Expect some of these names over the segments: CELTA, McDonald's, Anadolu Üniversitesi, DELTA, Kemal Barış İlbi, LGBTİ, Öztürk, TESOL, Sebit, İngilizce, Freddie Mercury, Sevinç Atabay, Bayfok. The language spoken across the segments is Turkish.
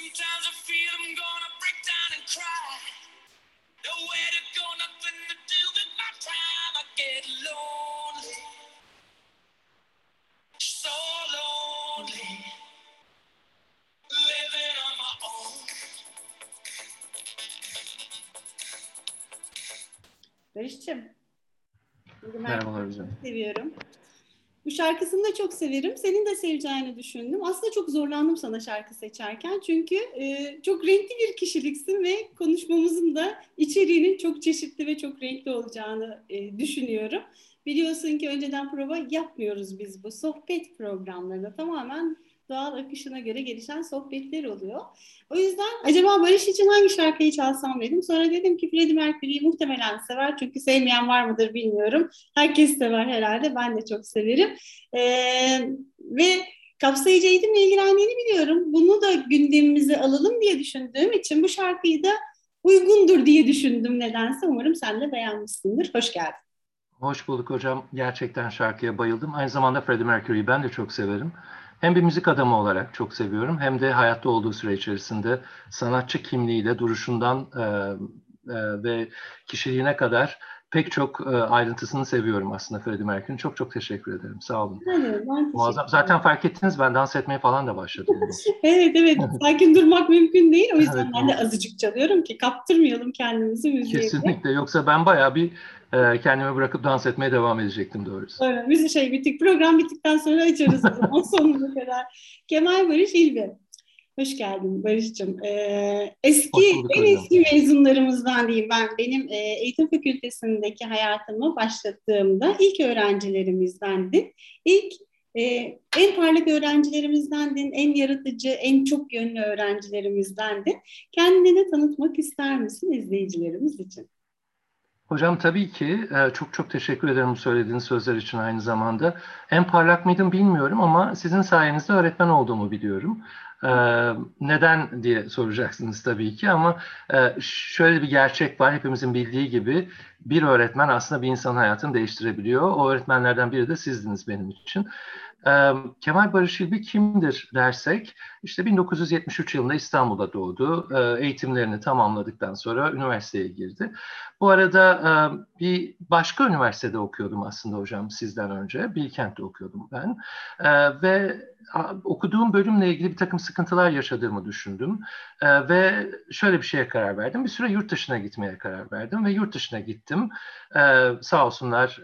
Sometimes I feel I'm gonna break down and cry. Nowhere to go, nothing to do with my time. I get lonely, so lonely, living on my own. Barış'cığım, merhabalar hocam. Seviyorum. Bu şarkısını da çok severim. Senin de seveceğini düşündüm. Aslında çok zorlandım sana şarkı seçerken. Çünkü çok renkli bir kişiliksin ve konuşmamızın da içeriğinin çok çeşitli ve çok renkli olacağını düşünüyorum. Biliyorsun ki önceden prova yapmıyoruz biz bu. Sohbet programlarında tamamen doğal akışına göre gelişen sohbetler oluyor. O yüzden acaba Barış için hangi şarkıyı çalsam dedim. Sonra dedim ki Freddie Mercury'yi muhtemelen sever. Çünkü sevmeyen var mıdır bilmiyorum. Herkes sever herhalde. Ben de çok severim. Ve kapsayıcı eğitimle ilgilendiğini biliyorum. Bunu da gündemimize alalım diye düşündüğüm için bu şarkıyı da uygundur diye düşündüm nedense. Umarım sen de beğenmişsindir. Hoş geldin. Hoş bulduk hocam. Gerçekten şarkıya bayıldım. Aynı zamanda Freddie Mercury'yi ben de çok severim. Hem bir müzik adamı olarak çok seviyorum hem de hayatta olduğu süre içerisinde sanatçı kimliğiyle duruşundan ve kişiliğine kadar pek çok ayrıntısını seviyorum aslında Freddie Mercury'nin. Çok çok teşekkür ederim. Sağ olun. Evet, muazzam. Zaten fark ettiniz ben dans etmeye falan da başladım. Evet. Sakin durmak mümkün değil. O yüzden evet, ben de azıcık çalıyorum ki kaptırmayalım kendimizi müziğe. Kesinlikle. Yoksa ben bayağı bir kendimi bırakıp dans etmeye devam edecektim doğrusu. Öyle. Biz program bittikten sonra açarız o zaman sonuna kadar. Kemal Barış İlbi. Hoş geldin Barış'cığım. Eski mezunlarımızdan diyeyim ben. Benim eğitim fakültesindeki hayatımı başlattığımda ilk öğrencilerimizdendi. En parlak öğrencilerimizdendin, en yaratıcı, en çok yönlü öğrencilerimizdendin. Kendini tanıtmak ister misin izleyicilerimiz için? Hocam tabii ki çok çok teşekkür ederim söylediğiniz sözler için aynı zamanda. En parlak mıydım bilmiyorum ama sizin sayenizde öğretmen olduğumu biliyorum. Neden diye soracaksınız tabii ki ama şöyle bir gerçek var hepimizin bildiği gibi bir öğretmen aslında bir insanın hayatını değiştirebiliyor. O öğretmenlerden biri de sizdiniz benim için. Kemal Barış İlbi kimdir dersek, 1973 yılında İstanbul'da doğdu. Eğitimlerini tamamladıktan sonra üniversiteye girdi. Bu arada bir başka üniversitede okuyordum aslında hocam sizden önce. Bilkent'te okuyordum ben. Ve okuduğum bölümle ilgili bir takım sıkıntılar yaşadığımı düşündüm. Ve şöyle bir şeye karar verdim. Bir süre yurt dışına gitmeye karar verdim ve yurt dışına gittim. Sağ olsunlar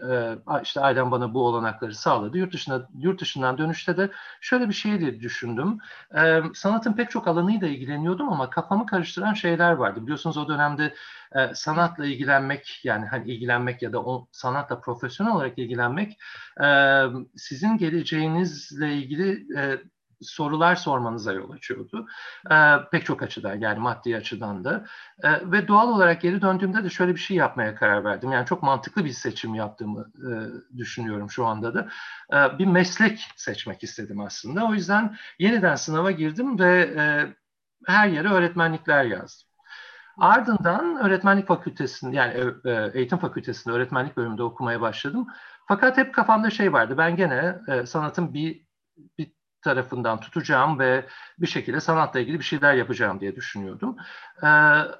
ailem bana bu olanakları sağladı. Yurt dışından dönüşte de şöyle bir şey diye düşündüm. Sanatın pek çok alanıyla ilgileniyordum ama kafamı karıştıran şeyler vardı. Biliyorsunuz o dönemde sanatla ilgilenmek ilgilenmek ya da sanatla profesyonel olarak ilgilenmek sizin geleceğinizle ilgili sorular sormanıza yol açıyordu. Pek çok açıdan maddi açıdan da. Ve doğal olarak geri döndüğümde de şöyle bir şey yapmaya karar verdim. Çok mantıklı bir seçim yaptığımı düşünüyorum şu anda da. Bir meslek seçmek istedim aslında. O yüzden yeniden sınava girdim ve her yere öğretmenlikler yazdım. Ardından öğretmenlik fakültesinde eğitim fakültesinde öğretmenlik bölümünde okumaya başladım. Fakat hep kafamda vardı. Ben gene sanatın bir tarafından tutacağım ve bir şekilde sanatla ilgili bir şeyler yapacağım diye düşünüyordum.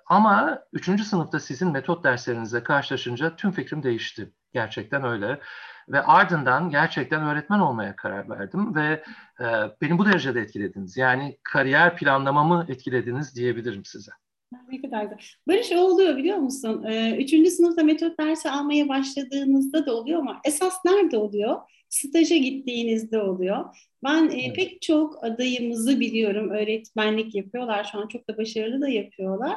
Ama 3. sınıfta sizin metot derslerinizle karşılaşınca tüm fikrim değişti. Gerçekten öyle. Ve ardından gerçekten öğretmen olmaya karar verdim ve beni bu derecede etkilediniz. Kariyer planlamamı etkilediniz diyebilirim size. Ne kadar güzel. Barış, o oluyor biliyor musun? 3. sınıfta metot dersi almaya başladığınızda da oluyor ama esas nerede oluyor? Staja gittiğinizde oluyor. Ben pek çok adayımızı biliyorum. Öğretmenlik yapıyorlar. Şu an çok da başarılı da yapıyorlar.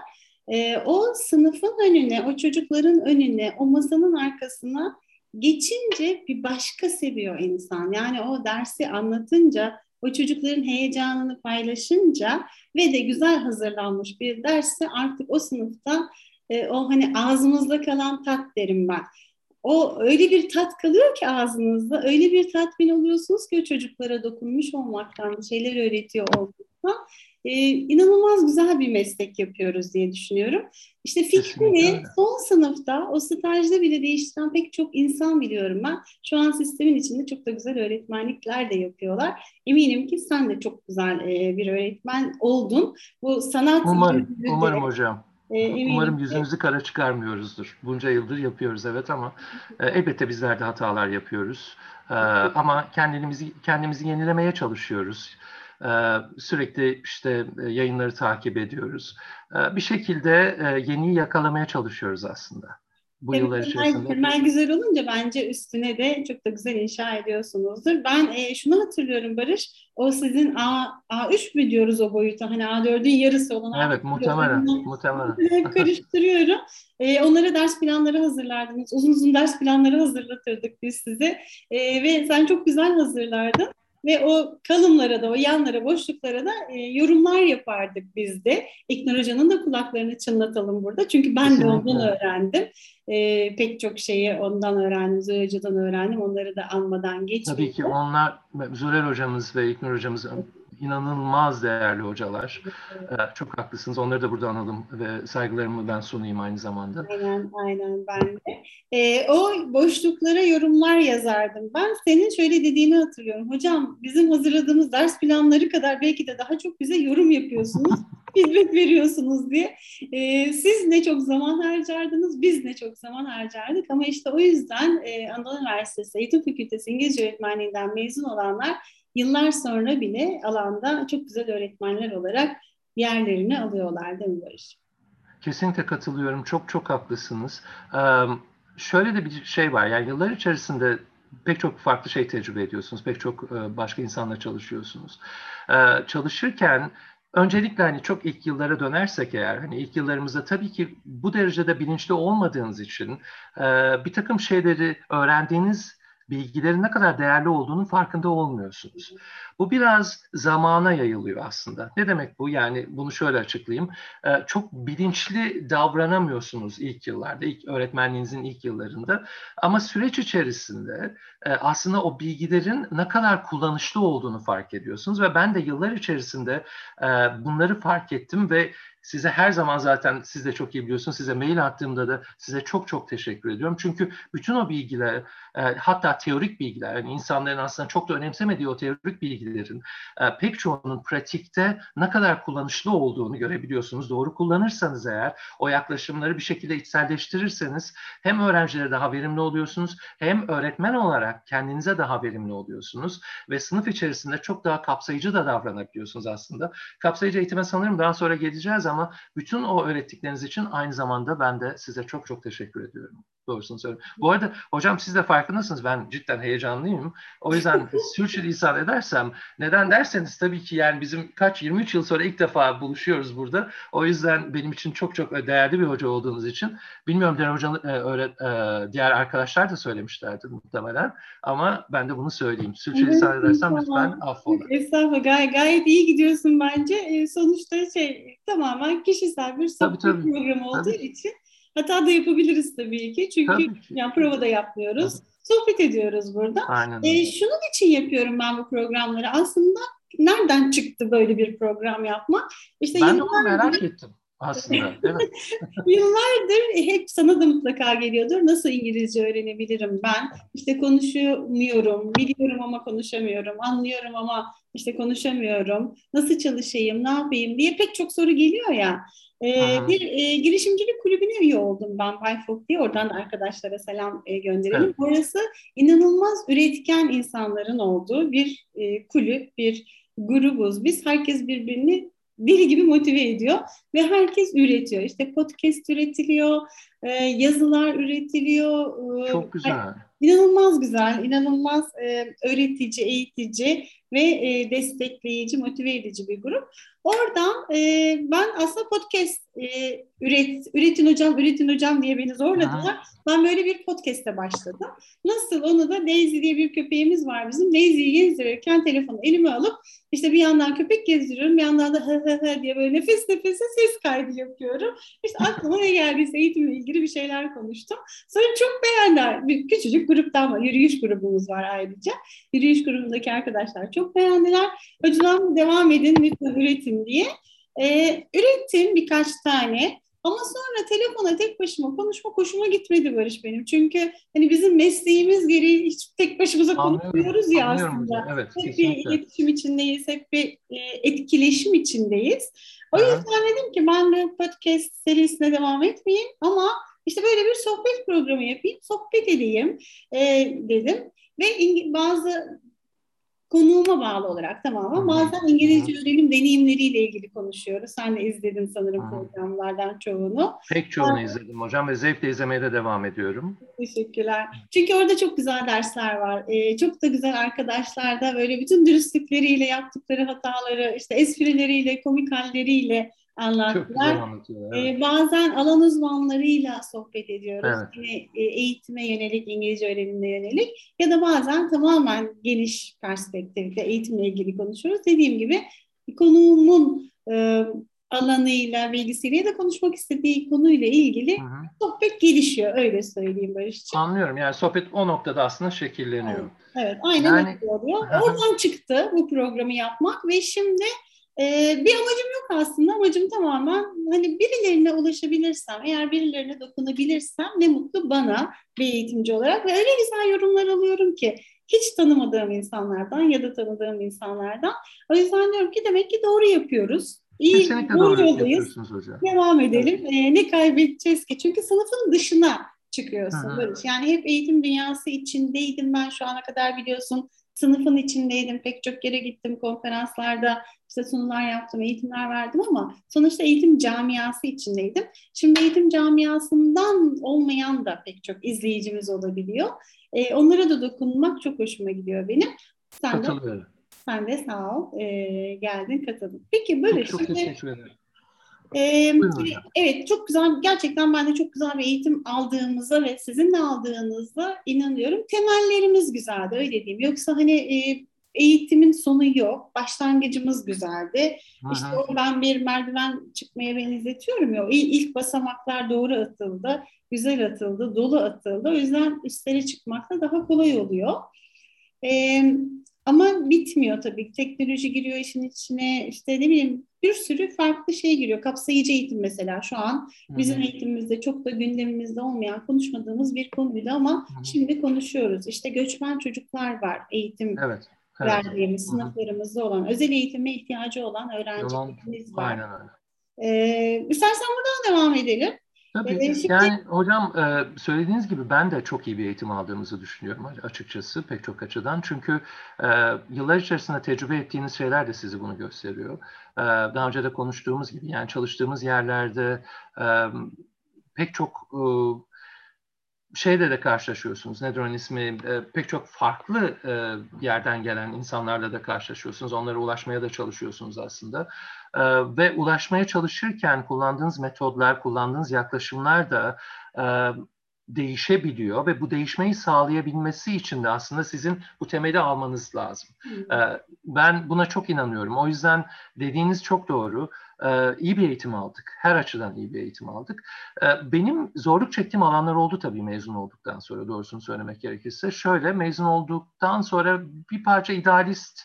O sınıfın önüne, o çocukların önüne, o masanın arkasına geçince bir başka seviyor insan. O dersi anlatınca, o çocukların heyecanını paylaşınca ve de güzel hazırlanmış bir dersi artık o sınıfta o ağzımızda kalan tat derim ben. O öyle bir tat kalıyor ki ağzınızda, öyle bir tatmin oluyorsunuz ki o çocuklara dokunmuş olmaktan, şeyler öğretiyor olmaktan İnanılmaz güzel bir meslek yapıyoruz diye düşünüyorum. İşte fikrini son sınıfta, o stajda bile değiştiren pek çok insan biliyorum ben. Şu an sistemin içinde çok da güzel öğretmenlikler de yapıyorlar. Eminim ki sen de çok güzel bir öğretmen oldun. Bu sanat... Umarım hocam. Umarım yüzümüzü kara çıkarmıyoruzdur. Bunca yıldır yapıyoruz evet ama elbette bizler de hatalar yapıyoruz. Ama kendimizi yenilemeye çalışıyoruz. Sürekli işte yayınları takip ediyoruz. Bir şekilde yeniyi yakalamaya çalışıyoruz aslında. Bu evet, yıllar içerisinde. Temel güzel olunca bence üstüne de çok da güzel inşa ediyorsunuzdur. Ben şunu hatırlıyorum Barış, o sizin A3 mü diyoruz o boyuta? Hani A4'ün yarısı olan. Evet muhtemelen. Karıştırıyorum. Onlara ders planları hazırlardınız. Uzun uzun ders planları hazırlatırdık biz size. Ve sen çok güzel hazırlardın. Ve o kalınlara da, o yanlara, boşluklara da yorumlar yapardık biz de. İknur Hoca'nın da kulaklarını çınlatalım burada. Çünkü ben kesinlikle de ondan öğrendim. Pek çok şeyi ondan öğrendim, Zühre Hoca'dan öğrendim. Onları da anmadan geçmeyeceğim. Tabii ki onlar, Zühre Hocamız ve İknur Hocamız inanılmaz değerli hocalar. Evet. Çok haklısınız. Onları da burada analım ve saygılarımı ben sunayım aynı zamanda. Aynen ben de. O boşluklara yorumlar yazardım. Ben senin şöyle dediğini hatırlıyorum. Hocam bizim hazırladığımız ders planları kadar belki de daha çok bize yorum yapıyorsunuz. Hizmet veriyorsunuz diye. Siz ne çok zaman harcardınız, biz ne çok zaman harcardık ama işte o yüzden Anadolu Üniversitesi Eğitim Fakültesi İngilizce Öğretmenliğinden mezun olanlar yıllar sonra bile alanda çok güzel öğretmenler olarak yerlerini alıyorlar değil mi Barış? Kesinlikle katılıyorum. Çok çok haklısınız. Şöyle de bir şey var. Yani yıllar içerisinde pek çok farklı şey tecrübe ediyorsunuz. Pek çok başka insanla çalışıyorsunuz. Çalışırken öncelikle hani çok ilk yıllara dönersek eğer, hani ilk yıllarımızda tabii ki bu derecede bilinçli olmadığınız için bir takım şeyleri öğrendiğiniz bilgilerin ne kadar değerli olduğunun farkında olmuyorsunuz. Bu biraz zamana yayılıyor aslında. Ne demek bu? Yani bunu şöyle açıklayayım. Çok bilinçli davranamıyorsunuz ilk yıllarda, ilk öğretmenliğinizin ilk yıllarında. Ama süreç içerisinde aslında o bilgilerin ne kadar kullanışlı olduğunu fark ediyorsunuz. Ve ben de yıllar içerisinde bunları fark ettim ve size her zaman zaten siz de çok iyi biliyorsunuz. Size mail attığımda da size çok çok teşekkür ediyorum. Çünkü bütün o bilgiler, hatta teorik bilgiler, yani insanların aslında çok da önemsemediği o teorik bilgilerin pek çoğunun pratikte ne kadar kullanışlı olduğunu görebiliyorsunuz. Doğru kullanırsanız eğer, o yaklaşımları bir şekilde içselleştirirseniz hem öğrencilere daha verimli oluyorsunuz, hem öğretmen olarak kendinize daha verimli oluyorsunuz ve sınıf içerisinde çok daha kapsayıcı da davranabiliyorsunuz aslında. Kapsayıcı eğitime sanırım daha sonra geleceğiz ama bütün o öğrettikleriniz için aynı zamanda ben de size çok çok teşekkür ediyorum. Doğrusunu söylüyorum. Bu arada hocam siz de farkındasınız. Ben cidden heyecanlıyım. O yüzden sürçülisan edersem, neden derseniz tabii ki yani bizim 23 yıl sonra ilk defa buluşuyoruz burada. O yüzden benim için çok çok değerli bir hoca olduğunuz için. Bilmiyorum diğer arkadaşlar da söylemişlerdi muhtemelen. Ama ben de bunu söyleyeyim. Sürçülisan edersem lütfen affola. Estağfurullah. Gayet iyi gidiyorsun bence. Sonuçta tamamen kişisel bir sohbet programı olduğu için. Hata da yapabiliriz tabii ki. Çünkü tabii ki. Yani prova da yapmıyoruz. Evet. Sohbet ediyoruz burada. Şunun için yapıyorum ben bu programları. Aslında nereden çıktı böyle bir program yapmak? İşte ben de onu merak ettim aslında. Evet. Yıllardır hep sana da mutlaka geliyordur. Nasıl İngilizce öğrenebilirim ben? İşte konuşamıyorum, biliyorum ama konuşamıyorum, anlıyorum ama işte konuşamıyorum. Nasıl çalışayım, ne yapayım diye pek çok soru geliyor ya. Bir girişimcilik kulübüne üye oldum ben Bayfok diye. Oradan arkadaşlara selam gönderelim. Evet. Burası inanılmaz üretken insanların olduğu bir kulüp, bir grubuz. Biz herkes birbirini deli gibi motive ediyor ve herkes üretiyor. İşte podcast üretiliyor, yazılar üretiliyor. Çok güzel. İnanılmaz güzel, inanılmaz öğretici, eğitici ve destekleyici, motive edici bir grup. Oradan ben aslında podcast üretin hocam diye beni zorladılar. Ben böyle bir podcast'e başladım. Nasıl onu da Daisy diye bir köpeğimiz var bizim. Daisy'yi gezdirirken telefonu elime alıp işte bir yandan köpek gezdiriyorum, bir yandan da ha diye böyle nefes nefese ses kaydı yapıyorum. İşte aklıma ne geldiyse eğitimle ilgili bir şeyler konuştum. Sonra çok beğendiler. Bir küçücük gruptan var. Yürüyüş grubumuz var ayrıca. Yürüyüş grubundaki arkadaşlar çok çok beğendiler. Hocam devam edin lütfen üretim diye. Ürettim birkaç tane. Ama sonra telefona tek başıma konuşmak hoşuma gitmedi Barış benim. Çünkü hani bizim mesleğimiz gereği hiç tek başımıza konuşmuyoruz ya aslında. Evet, hep bir iletişim içindeyiz, hep bir etkileşim içindeyiz. O yüzden dedim ki ben de podcast serisine devam etmeyeyim ama işte böyle bir sohbet programı yapayım, sohbet edeyim dedim. Ve bazı konuğuma bağlı olarak tamamen bazen İngilizce öğrenim deneyimleriyle ilgili konuşuyoruz. Sen de izledin sanırım programlardan çoğunu. Pek çoğunu izledim hocam ve zevkle izlemeye de devam ediyorum. Teşekkürler. Çünkü orada çok güzel dersler var. Çok da güzel arkadaşlar da böyle bütün dürüstlükleriyle yaptıkları hataları, işte esprileriyle, komik halleriyle anlattılar. Evet. Bazen alan uzmanlarıyla sohbet ediyoruz. Evet. Eğitime yönelik, İngilizce öğrenimine yönelik ya da bazen tamamen geniş perspektifte eğitimle ilgili konuşuyoruz. Dediğim gibi konuğumun alanıyla, bilgisiyle ya da konuşmak istediği konuyla ilgili sohbet gelişiyor. Öyle söyleyeyim Barış'cığım. Anlıyorum. Yani sohbet o noktada aslında şekilleniyor. Evet, evet. Aynen öyle oluyor. Oradan çıktı bu programı yapmak ve şimdi bir amacım yok aslında. Amacım tamamen hani birilerine ulaşabilirsem, eğer birilerine dokunabilirsem ne mutlu bana bir eğitimci olarak. Ve öyle güzel yorumlar alıyorum ki hiç tanımadığım insanlardan ya da tanıdığım insanlardan. O yüzden diyorum ki demek ki doğru yapıyoruz. İyi, kesinlikle doğru yapıyorsunuz hocam. Devam edelim. Ne kaybedeceğiz ki? Çünkü sınıfın dışına çıkıyorsun Barış. Yani hep eğitim dünyası içindeydim ben şu ana kadar biliyorsun. Sınıfın içindeydim, pek çok yere gittim, konferanslarda işte sunular yaptım, eğitimler verdim ama sonuçta eğitim camiası içindeydim. Şimdi eğitim camiasından olmayan da pek çok izleyicimiz olabiliyor. Onlara da dokunmak çok hoşuma gidiyor benim. Sen de sağ ol, geldin, katıldın. Peki Barış. Çok teşekkür ederim. Evet, çok güzel, gerçekten ben de çok güzel bir eğitim aldığımıza ve sizin de aldığınıza inanıyorum. Temellerimiz güzeldi, öyle diyeyim. Yoksa hani eğitimin sonu yok, başlangıcımız güzeldi. İşte ben bir merdiven çıkmaya benzetiyorum ya, ilk basamaklar doğru atıldı, güzel atıldı, dolu atıldı. O yüzden üstlere çıkmak da daha kolay oluyor. Ama bitmiyor tabii. Teknoloji giriyor işin içine. İşte ne bileyim bir sürü farklı şey giriyor. Kapsayıcı eğitim mesela şu an bizim eğitimimizde çok da gündemimizde olmayan, konuşmadığımız bir konuydu ama şimdi konuşuyoruz. İşte göçmen çocuklar var eğitim verdiğimiz sınıflarımızda olan, özel eğitime ihtiyacı olan öğrencilerimiz var. Aynen öyle. İstersen buradan devam edelim. Tabii. Yani hocam söylediğiniz gibi ben de çok iyi bir eğitim aldığımızı düşünüyorum açıkçası pek çok açıdan. Çünkü yıllar içerisinde tecrübe ettiğiniz şeyler de sizi bunu gösteriyor. Daha önce de konuştuğumuz gibi yani çalıştığımız yerlerde pek çok şeyle de karşılaşıyorsunuz. Nedir onun ismi? Pek çok farklı yerden gelen insanlarla da karşılaşıyorsunuz. Onlara ulaşmaya da çalışıyorsunuz aslında. Ve ulaşmaya çalışırken kullandığınız metodlar, kullandığınız yaklaşımlar da değişebiliyor ve bu değişmeyi sağlayabilmesi için de aslında sizin bu temeli almanız lazım. Ben buna çok inanıyorum. O yüzden dediğiniz çok doğru. İyi bir eğitim aldık. Her açıdan iyi bir eğitim aldık. Benim zorluk çektiğim alanlar oldu tabii mezun olduktan sonra, doğrusunu söylemek gerekirse. Şöyle, mezun olduktan sonra bir parça idealist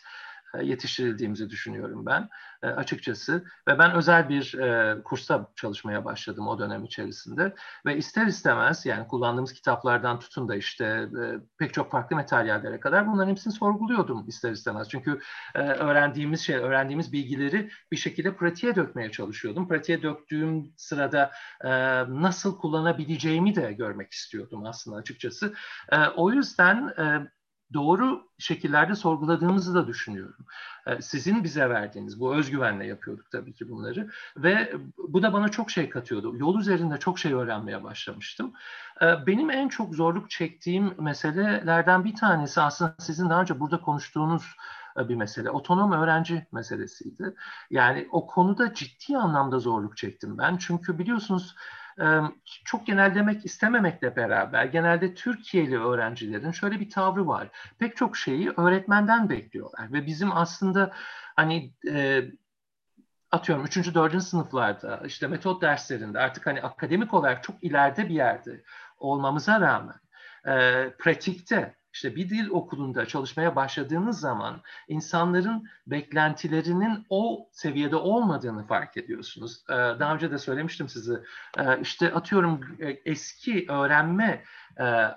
yetiştirildiğimizi düşünüyorum ben açıkçası ve ben özel bir kursta çalışmaya başladım o dönem içerisinde ve ister istemez yani kullandığımız kitaplardan tutun da işte pek çok farklı materyallere kadar bunların hepsini sorguluyordum ister istemez çünkü öğrendiğimiz bilgileri bir şekilde pratiğe dökmeye çalışıyordum. Pratiğe döktüğüm sırada nasıl kullanabileceğimi de görmek istiyordum aslında açıkçası. O yüzden doğru şekillerde sorguladığımızı da düşünüyorum. Sizin bize verdiğiniz, bu özgüvenle yapıyorduk tabii ki bunları ve bu da bana çok şey katıyordu. Yol üzerinde çok şey öğrenmeye başlamıştım. Benim en çok zorluk çektiğim meselelerden bir tanesi aslında sizin daha önce burada konuştuğunuz bir mesele. Otonom öğrenci meselesiydi. Yani o konuda ciddi anlamda zorluk çektim ben. Çünkü biliyorsunuz çok genellemek istememekle beraber genelde Türkiye'li öğrencilerin şöyle bir tavrı var. Pek çok şeyi öğretmenden bekliyorlar ve bizim aslında hani atıyorum 3. 4. sınıflarda işte metot derslerinde artık hani akademik olarak çok ileride bir yerde olmamıza rağmen pratikte İşte bir dil okulunda çalışmaya başladığınız zaman insanların beklentilerinin o seviyede olmadığını fark ediyorsunuz. Daha önce de söylemiştim size. İşte atıyorum eski öğrenme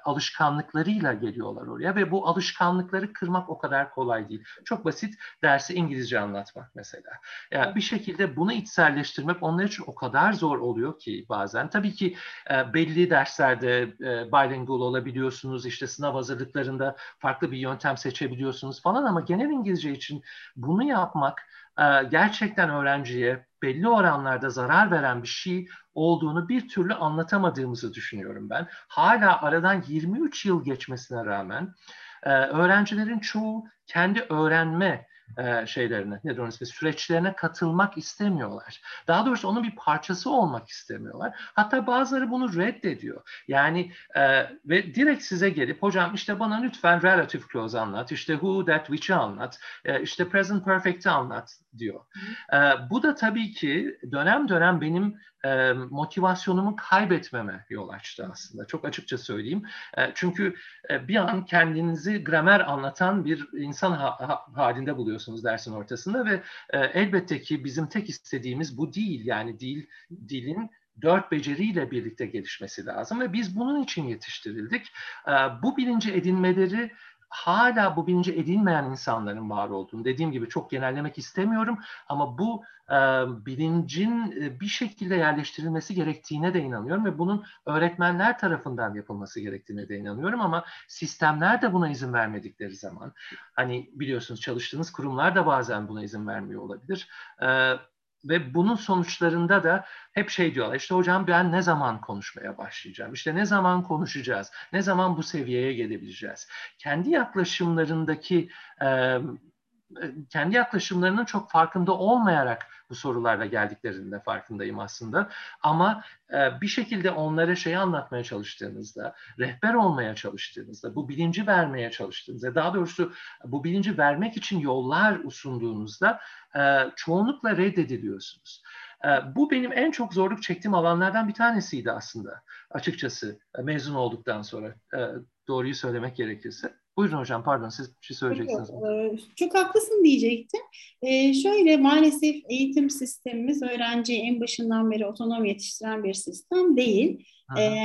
alışkanlıklarıyla geliyorlar oraya ve bu alışkanlıkları kırmak o kadar kolay değil. Çok basit dersi İngilizce anlatmak mesela. Yani bir şekilde bunu içselleştirmek onlar için o kadar zor oluyor ki bazen. Tabii ki belli derslerde bilingual olabiliyorsunuz, işte sınav hazırlıklarında farklı bir yöntem seçebiliyorsunuz falan ama genel İngilizce için bunu yapmak gerçekten öğrenciye belli oranlarda zarar veren bir şey olduğunu bir türlü anlatamadığımızı düşünüyorum ben. Hala aradan 23 yıl geçmesine rağmen öğrencilerin çoğu kendi öğrenme şeylerine, ne diyoruz, süreçlerine katılmak istemiyorlar. Daha doğrusu onun bir parçası olmak istemiyorlar. Hatta bazıları bunu reddediyor. Yani ve direkt size gelip hocam işte bana lütfen relative clause anlat, işte who, that, which'i anlat, işte present perfect'i anlat diyor. Bu da tabii ki dönem dönem benim motivasyonumu kaybetmeme yol açtı aslında. Çok açıkça söyleyeyim. Çünkü bir an kendinizi gramer anlatan bir insan halinde buluyorsunuz dersin ortasında ve elbette ki bizim tek istediğimiz bu değil. Yani dilin dört beceriyle birlikte gelişmesi lazım ve biz bunun için yetiştirildik. Bu bilinci edinmeleri hala bu bilinci edinmeyen insanların var olduğunu, dediğim gibi çok genellemek istemiyorum ama bu bilincin bir şekilde yerleştirilmesi gerektiğine de inanıyorum ve bunun öğretmenler tarafından yapılması gerektiğine de inanıyorum ama sistemler de buna izin vermedikleri zaman, hani biliyorsunuz çalıştığınız kurumlar da bazen buna izin vermiyor olabilir. Ve bunun sonuçlarında da hep şey diyorlar, işte hocam ben ne zaman konuşmaya başlayacağım, işte ne zaman konuşacağız, ne zaman bu seviyeye gelebileceğiz. Kendi yaklaşımlarının çok farkında olmayarak bu sorularla geldiklerinin de farkındayım aslında. Ama bir şekilde onlara şeyi anlatmaya çalıştığınızda, rehber olmaya çalıştığınızda, bu bilinci vermeye çalıştığınızda, daha doğrusu bu bilinci vermek için yollar sunduğunuzda çoğunlukla reddediliyorsunuz. Bu benim en çok zorluk çektiğim alanlardan bir tanesiydi aslında. Açıkçası mezun olduktan sonra doğruyu söylemek gerekirse. Buyurun hocam, pardon, siz bir şey söyleyeceksiniz. Çok haklısın diyecektim. Şöyle, maalesef eğitim sistemimiz öğrenciyi en başından beri otonom yetiştiren bir sistem değil.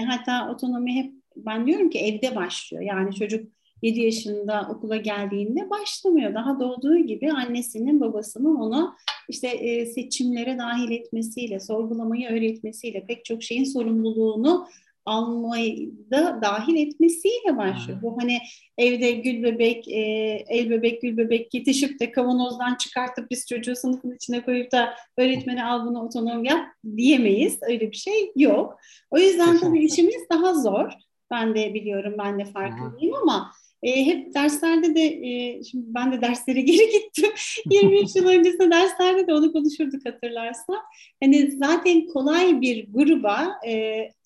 Hatta otonomi hep, ben diyorum ki, evde başlıyor. Yani çocuk 7 yaşında okula geldiğinde başlamıyor. Daha doğduğu gibi annesinin, babasının onu işte seçimlere dahil etmesiyle, sorgulamayı öğretmesiyle, pek çok şeyin sorumluluğunu almayı da dahil etmesiyle başlıyor. Bu hani evde gül bebek, el bebek, gül bebek yetişip de kavanozdan çıkartıp biz çocuğu sınıfın içine koyup da öğretmeni al bunu otonom yap diyemeyiz. Öyle bir şey yok. O yüzden tabii işimiz daha zor. Ben de biliyorum, ben de farkındayım ama hep derslerde de, şimdi ben de derslere geri gittim. 23 yıl öncesinde derslerde de onu konuşurduk, hatırlarsan. Hani zaten kolay bir gruba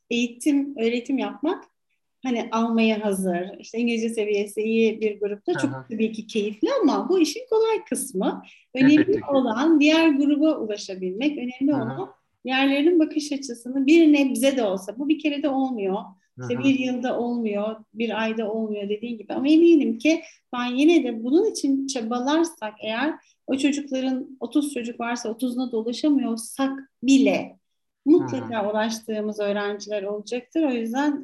eğitim, öğretim yapmak, hani almaya hazır, işte İngilizce seviyesi iyi bir grupta çok tabii ki keyifli ama bu işin kolay kısmı. Önemli olan diğer gruba ulaşabilmek, önemli olan diğerlerinin bakış açısını bir nebze de olsa, bu bir kere de olmuyor, işte bir yılda olmuyor, bir ayda olmuyor dediğin gibi ama eminim ki ben yine de bunun için çabalarsak eğer, o çocukların 30 çocuk varsa 30'una da ulaşamıyorsak bile mutlaka ulaştığımız öğrenciler olacaktır. O yüzden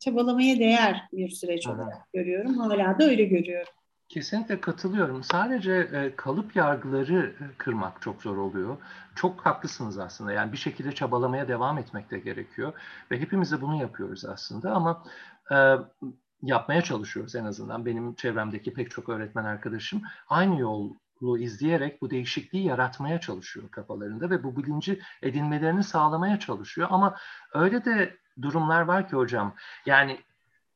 çabalamaya değer bir süreç olarak görüyorum. Hala da öyle görüyorum. Kesinlikle katılıyorum. Sadece kalıp yargıları kırmak çok zor oluyor. Çok haklısınız aslında. Yani bir şekilde çabalamaya devam etmek de gerekiyor. Ve hepimiz de bunu yapıyoruz aslında ama yapmaya çalışıyoruz en azından. Benim çevremdeki pek çok öğretmen arkadaşım aynı yol izleyerek bu değişikliği yaratmaya çalışıyor kafalarında ve bu bilinci edinmelerini sağlamaya çalışıyor. Ama öyle de durumlar var ki hocam, yani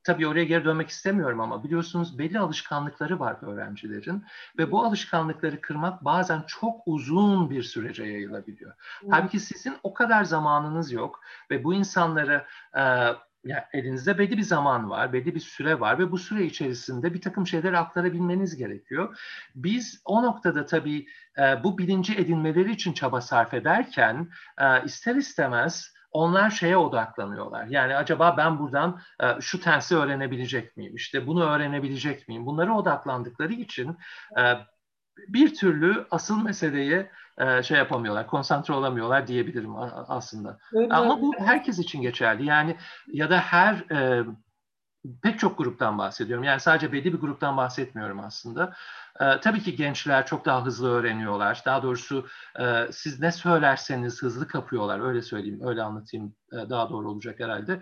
tabii oraya geri dönmek istemiyorum ama biliyorsunuz belli alışkanlıkları var öğrencilerin ve bu alışkanlıkları kırmak bazen çok uzun bir sürece yayılabiliyor. Halbuki sizin o kadar zamanınız yok ve bu insanlara yani elinizde belli bir zaman var, belli bir süre var ve bu süre içerisinde bir takım şeyleri aktarabilmeniz gerekiyor. Biz o noktada tabii bu bilinci edinmeleri için çaba sarf ederken ister istemez onlar şeye odaklanıyorlar. Yani acaba ben buradan şu tersi öğrenebilecek miyim? İşte bunu öğrenebilecek miyim? Bunlara odaklandıkları için bir türlü asıl meseleye şey yapamıyorlar, konsantre olamıyorlar diyebilirim aslında. Evet, ama bu herkes için geçerli. Yani ya da her pek çok gruptan bahsediyorum. Yani sadece belli bir gruptan bahsetmiyorum aslında. Tabii ki gençler çok daha hızlı öğreniyorlar. Daha doğrusu siz ne söylerseniz hızlı kapıyorlar. Öyle söyleyeyim, öyle anlatayım daha doğru olacak herhalde.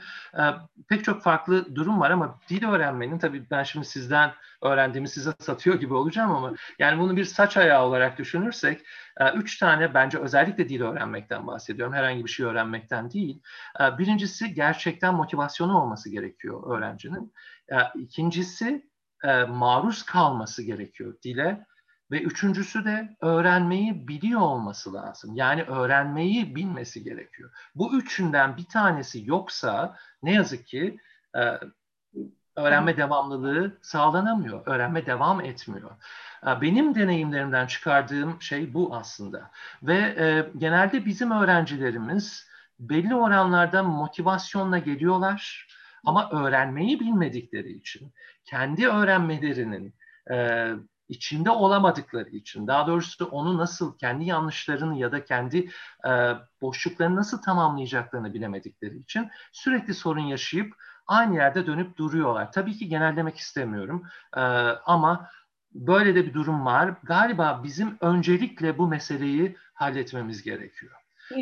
Pek çok farklı durum var ama dil öğrenmenin, tabii ben şimdi sizden öğrendiğimi size satıyor gibi olacağım ama yani bunu bir saç ayağı olarak düşünürsek 3 tane bence özellikle dil öğrenmekten bahsediyorum. Herhangi bir şey öğrenmekten değil. Birincisi gerçekten motivasyonu olması gerekiyor öğrencinin. İkincisi maruz kalması gerekiyor dile ve üçüncüsü de öğrenmeyi biliyor olması lazım. Yani öğrenmeyi bilmesi gerekiyor. Bu üçünden bir tanesi yoksa ne yazık ki öğrenme devamlılığı sağlanamıyor, öğrenme devam etmiyor. Benim deneyimlerimden çıkardığım şey bu aslında. Ve genelde bizim öğrencilerimiz belli oranlarda motivasyonla geliyorlar ama öğrenmeyi bilmedikleri için, kendi öğrenmelerinin içinde olamadıkları için, daha doğrusu onu nasıl, kendi yanlışlarını ya da kendi boşluklarını nasıl tamamlayacaklarını bilemedikleri için sürekli sorun yaşayıp aynı yerde dönüp duruyorlar. Tabii ki genellemek istemiyorum ama böyle de bir durum var. Galiba bizim öncelikle bu meseleyi halletmemiz gerekiyor.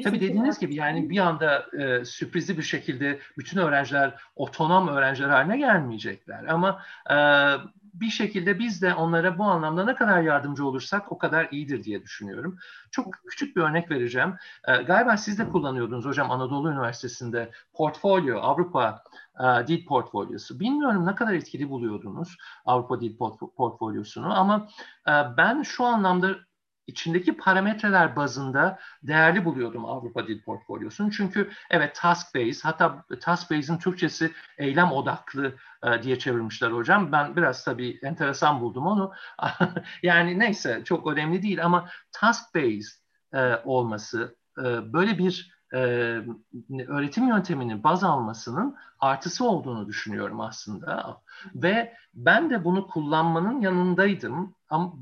Tabii dediğiniz gibi yani bir anda sürprizli bir şekilde bütün öğrenciler otonom öğrenciler haline gelmeyecekler. Ama bir şekilde biz de onlara bu anlamda ne kadar yardımcı olursak o kadar iyidir diye düşünüyorum. Çok küçük bir örnek vereceğim. Galiba siz de kullanıyordunuz hocam Anadolu Üniversitesi'nde portfolyo, Avrupa dil portfolyosu. Bilmiyorum ne kadar etkili buluyordunuz Avrupa dil portfolyosunu ama ben şu anlamda İçindeki parametreler bazında değerli buluyordum Avrupa Dil Portfolyosu'nu. Çünkü evet task based, hatta task based'in Türkçesi eylem odaklı diye çevirmişler hocam. Ben biraz tabii enteresan buldum onu. Yani neyse çok önemli değil ama task based olması böyle bir öğretim yönteminin baz almasının artısı olduğunu düşünüyorum aslında. Ve ben de bunu kullanmanın yanındaydım ama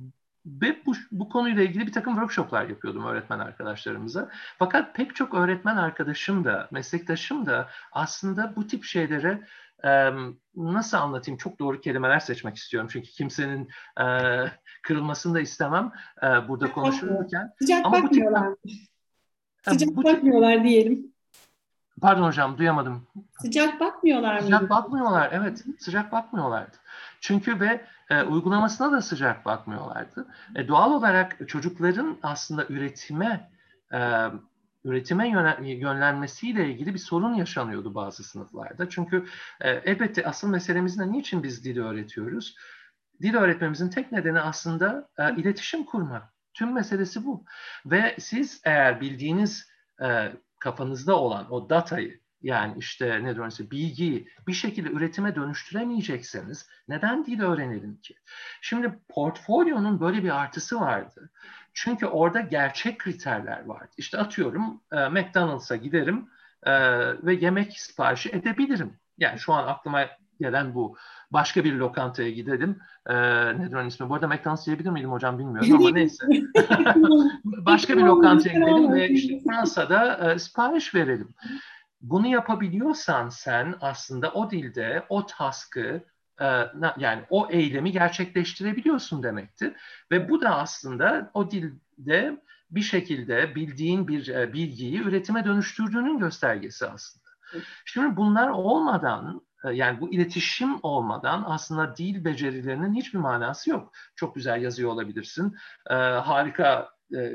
ve bu konuyla ilgili bir takım workshoplar yapıyordum öğretmen arkadaşlarımıza. Fakat pek çok öğretmen arkadaşım da, meslektaşım da aslında bu tip şeylere nasıl anlatayım? Çok doğru kelimeler seçmek istiyorum. Çünkü kimsenin kırılmasını da istemem burada konuşurken. Sıcak ama bakmıyorlar. Sıcak bakmıyorlar diyelim. Pardon hocam duyamadım. Sıcak bakmıyorlar mı? Sıcak bakmıyorlar, evet. Sıcak bakmıyorlardı. Çünkü ve uygulamasına da sıcak bakmıyorlardı. Doğal olarak çocukların aslında üretime yönlenmesiyle ilgili bir sorun yaşanıyordu bazı sınıflarda. Çünkü elbette asıl meselemiz ne? Niçin biz dili öğretiyoruz? Dil öğretmemizin tek nedeni aslında iletişim kurmak. Tüm meselesi bu. Ve siz eğer bildiğiniz kafanızda olan o datayı, yani işte ne diyorsa bilgiyi bir şekilde üretime dönüştüremeyecekseniz neden dil öğrenelim ki? Şimdi portfolyonun böyle bir artısı vardı. Çünkü orada gerçek kriterler vardı. İşte atıyorum McDonald's'a giderim ve yemek siparişi edebilirim. Yani şu an aklıma gelen bu. Başka bir lokantaya gidelim. Nedir onun ismi? Bu arada McDonald's diyebilir miydim hocam bilmiyorum ama neyse. Başka bir lokantaya gidelim ve işte Fransa'da sipariş verelim. Bunu yapabiliyorsan sen aslında o dilde o task'ı yani o eylemi gerçekleştirebiliyorsun demekti. Ve bu da aslında o dilde bir şekilde bildiğin bir bilgiyi üretime dönüştürdüğünün göstergesi aslında. Şimdi bunlar olmadan yani bu iletişim olmadan aslında dil becerilerinin hiçbir manası yok. Çok güzel yazıyor olabilirsin, harika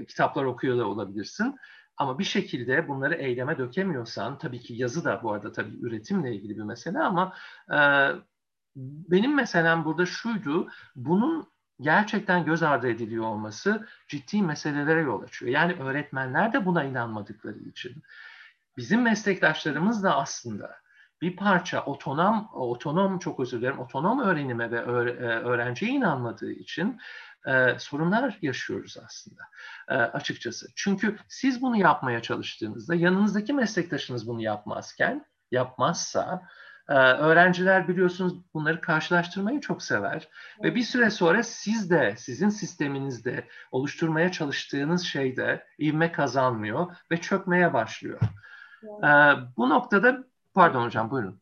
kitaplar okuyor da olabilirsin. Ama bir şekilde bunları eyleme dökemiyorsan, tabii ki yazı da bu arada tabii üretimle ilgili bir mesele ama benim meselem burada şuydu, bunun gerçekten göz ardı ediliyor olması ciddi meselelere yol açıyor. Yani öğretmenler de buna inanmadıkları için. Bizim meslektaşlarımız da aslında bir parça otonom öğrenime ve öğrenciye inanmadığı için sorunlar yaşıyoruz aslında açıkçası. Çünkü siz bunu yapmaya çalıştığınızda, yanınızdaki meslektaşınız bunu yapmazsa, öğrenciler biliyorsunuz bunları karşılaştırmayı çok sever. Evet. Ve bir süre sonra siz de, sizin sisteminizde oluşturmaya çalıştığınız şeyde ivme kazanmıyor ve çökmeye başlıyor. Evet. Bu noktada, pardon hocam, buyurun.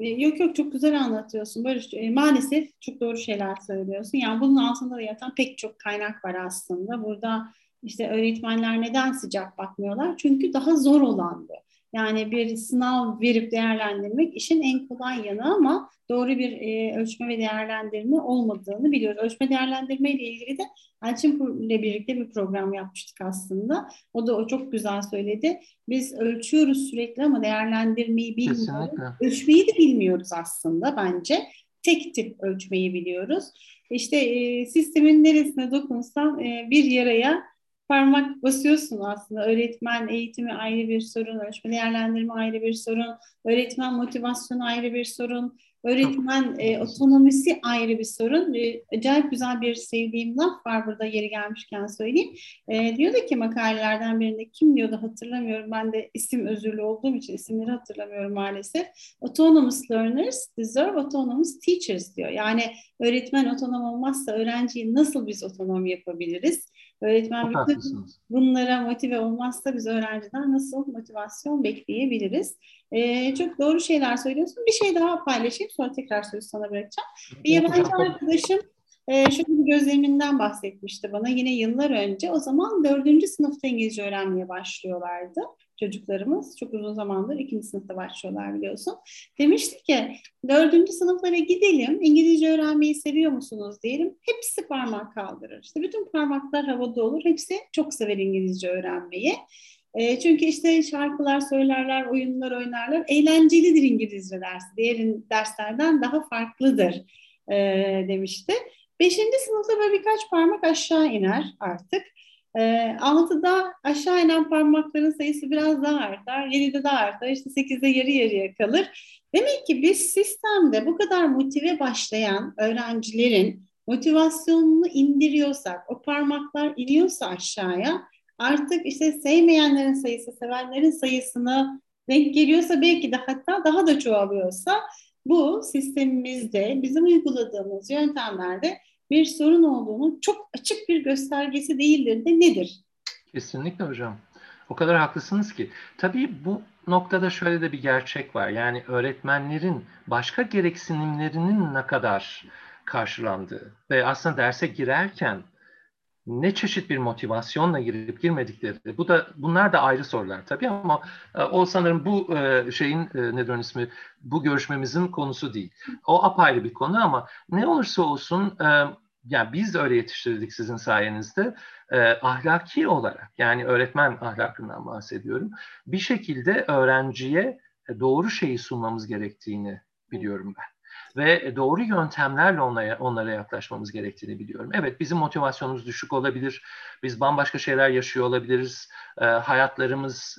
Yok yok, çok güzel anlatıyorsun Barış. Maalesef çok doğru şeyler söylüyorsun. Yani bunun altında da yatan pek çok kaynak var aslında. Burada işte öğretmenler neden sıcak bakmıyorlar? Çünkü daha zor olan bu. Yani bir sınav verip değerlendirmek işin en kolay yanı, ama doğru bir ölçme ve değerlendirme olmadığını biliyoruz. Ölçme değerlendirme ile ilgili de Elçin ile birlikte bir program yapmıştık aslında. O çok güzel söyledi. Biz ölçüyoruz sürekli ama değerlendirmeyi bilmiyoruz. Kesinlikle. Ölçmeyi de bilmiyoruz aslında bence. Tek tip ölçmeyi biliyoruz. İşte sistemin neresine dokunsan bir yaraya parmak basıyorsun aslında. Öğretmen eğitimi ayrı bir sorun, ölçme değerlendirme ayrı bir sorun, öğretmen motivasyonu ayrı bir sorun, öğretmen otonomisi ayrı bir sorun. Acayip güzel bir sevdiğim laf var burada, yeri gelmişken söyleyeyim. Diyordu ki makalelerden birinde, kim diyordu hatırlamıyorum, ben de isim özürlü olduğum için isimleri hatırlamıyorum maalesef. Autonomous learners deserve autonomous teachers diyor. Yani öğretmen otonom olmazsa öğrenciyi nasıl biz otonom yapabiliriz? Öğretmen bunlara motive olmazsa biz öğrenciden nasıl motivasyon bekleyebiliriz? Çok doğru şeyler söylüyorsun. Bir şey daha paylaşayım, sonra tekrar sözü sana bırakacağım. Bir yabancı arkadaşım şöyle bir gözleminden bahsetmişti bana yine yıllar önce. O zaman 4. sınıfta İngilizce öğrenmeye başlıyorlardı çocuklarımız. Çok uzun zamandır 2. sınıfta başlıyorlar biliyorsun. Demişti ki 4. sınıflara gidelim, İngilizce öğrenmeyi seviyor musunuz diyelim. Hepsi parmak kaldırır. İşte bütün parmaklar havada olur. Hepsi çok sever İngilizce öğrenmeyi. Çünkü işte şarkılar söylerler, oyunlar oynarlar. Eğlencelidir İngilizce dersi. Diğer derslerden daha farklıdır demişti. 5. sınıfta böyle birkaç parmak aşağı iner artık. 6'da aşağı inen parmakların sayısı biraz daha artar, 7'de daha artar, işte 8'de yarı yarıya kalır. Demek ki biz sistemde bu kadar motive başlayan öğrencilerin motivasyonunu indiriyorsak, o parmaklar iniyorsa aşağıya, artık işte sevmeyenlerin sayısı, sevenlerin sayısını denk geliyorsa, belki de hatta daha da çoğalıyorsa, bu sistemimizde bizim uyguladığımız yöntemlerde bir sorun olduğunun çok açık bir göstergesi değildir de nedir? Kesinlikle hocam. O kadar haklısınız ki. Tabii bu noktada şöyle de bir gerçek var. Yani öğretmenlerin başka gereksinimlerinin ne kadar karşılandığı ve aslında derse girerken ne çeşit bir motivasyonla girip girmedikleri. Bunlar da ayrı sorular tabii, ama o sanırım bu şeyin bu görüşmemizin konusu değil. O apayrı bir konu, ama ne olursa olsun yani biz öyle yetiştirdik sizin sayenizde, ahlaki olarak, yani öğretmen ahlakından bahsediyorum. Bir şekilde öğrenciye doğru şeyi sunmamız gerektiğini biliyorum ben. Ve doğru yöntemlerle onlara yaklaşmamız gerektiğini biliyorum. Evet, bizim motivasyonumuz düşük olabilir. Biz bambaşka şeyler yaşıyor olabiliriz. Hayatlarımız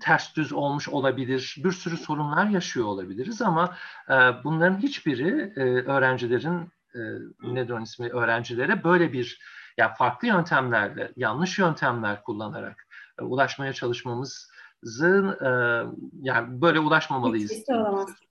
ters düz olmuş olabilir. Bir sürü sorunlar yaşıyor olabiliriz, ama bunların hiçbiri öğrencilere böyle bir, ya farklı yöntemlerle, yanlış yöntemler kullanarak ulaşmaya çalışmamız, yani böyle ulaşmamalıyız.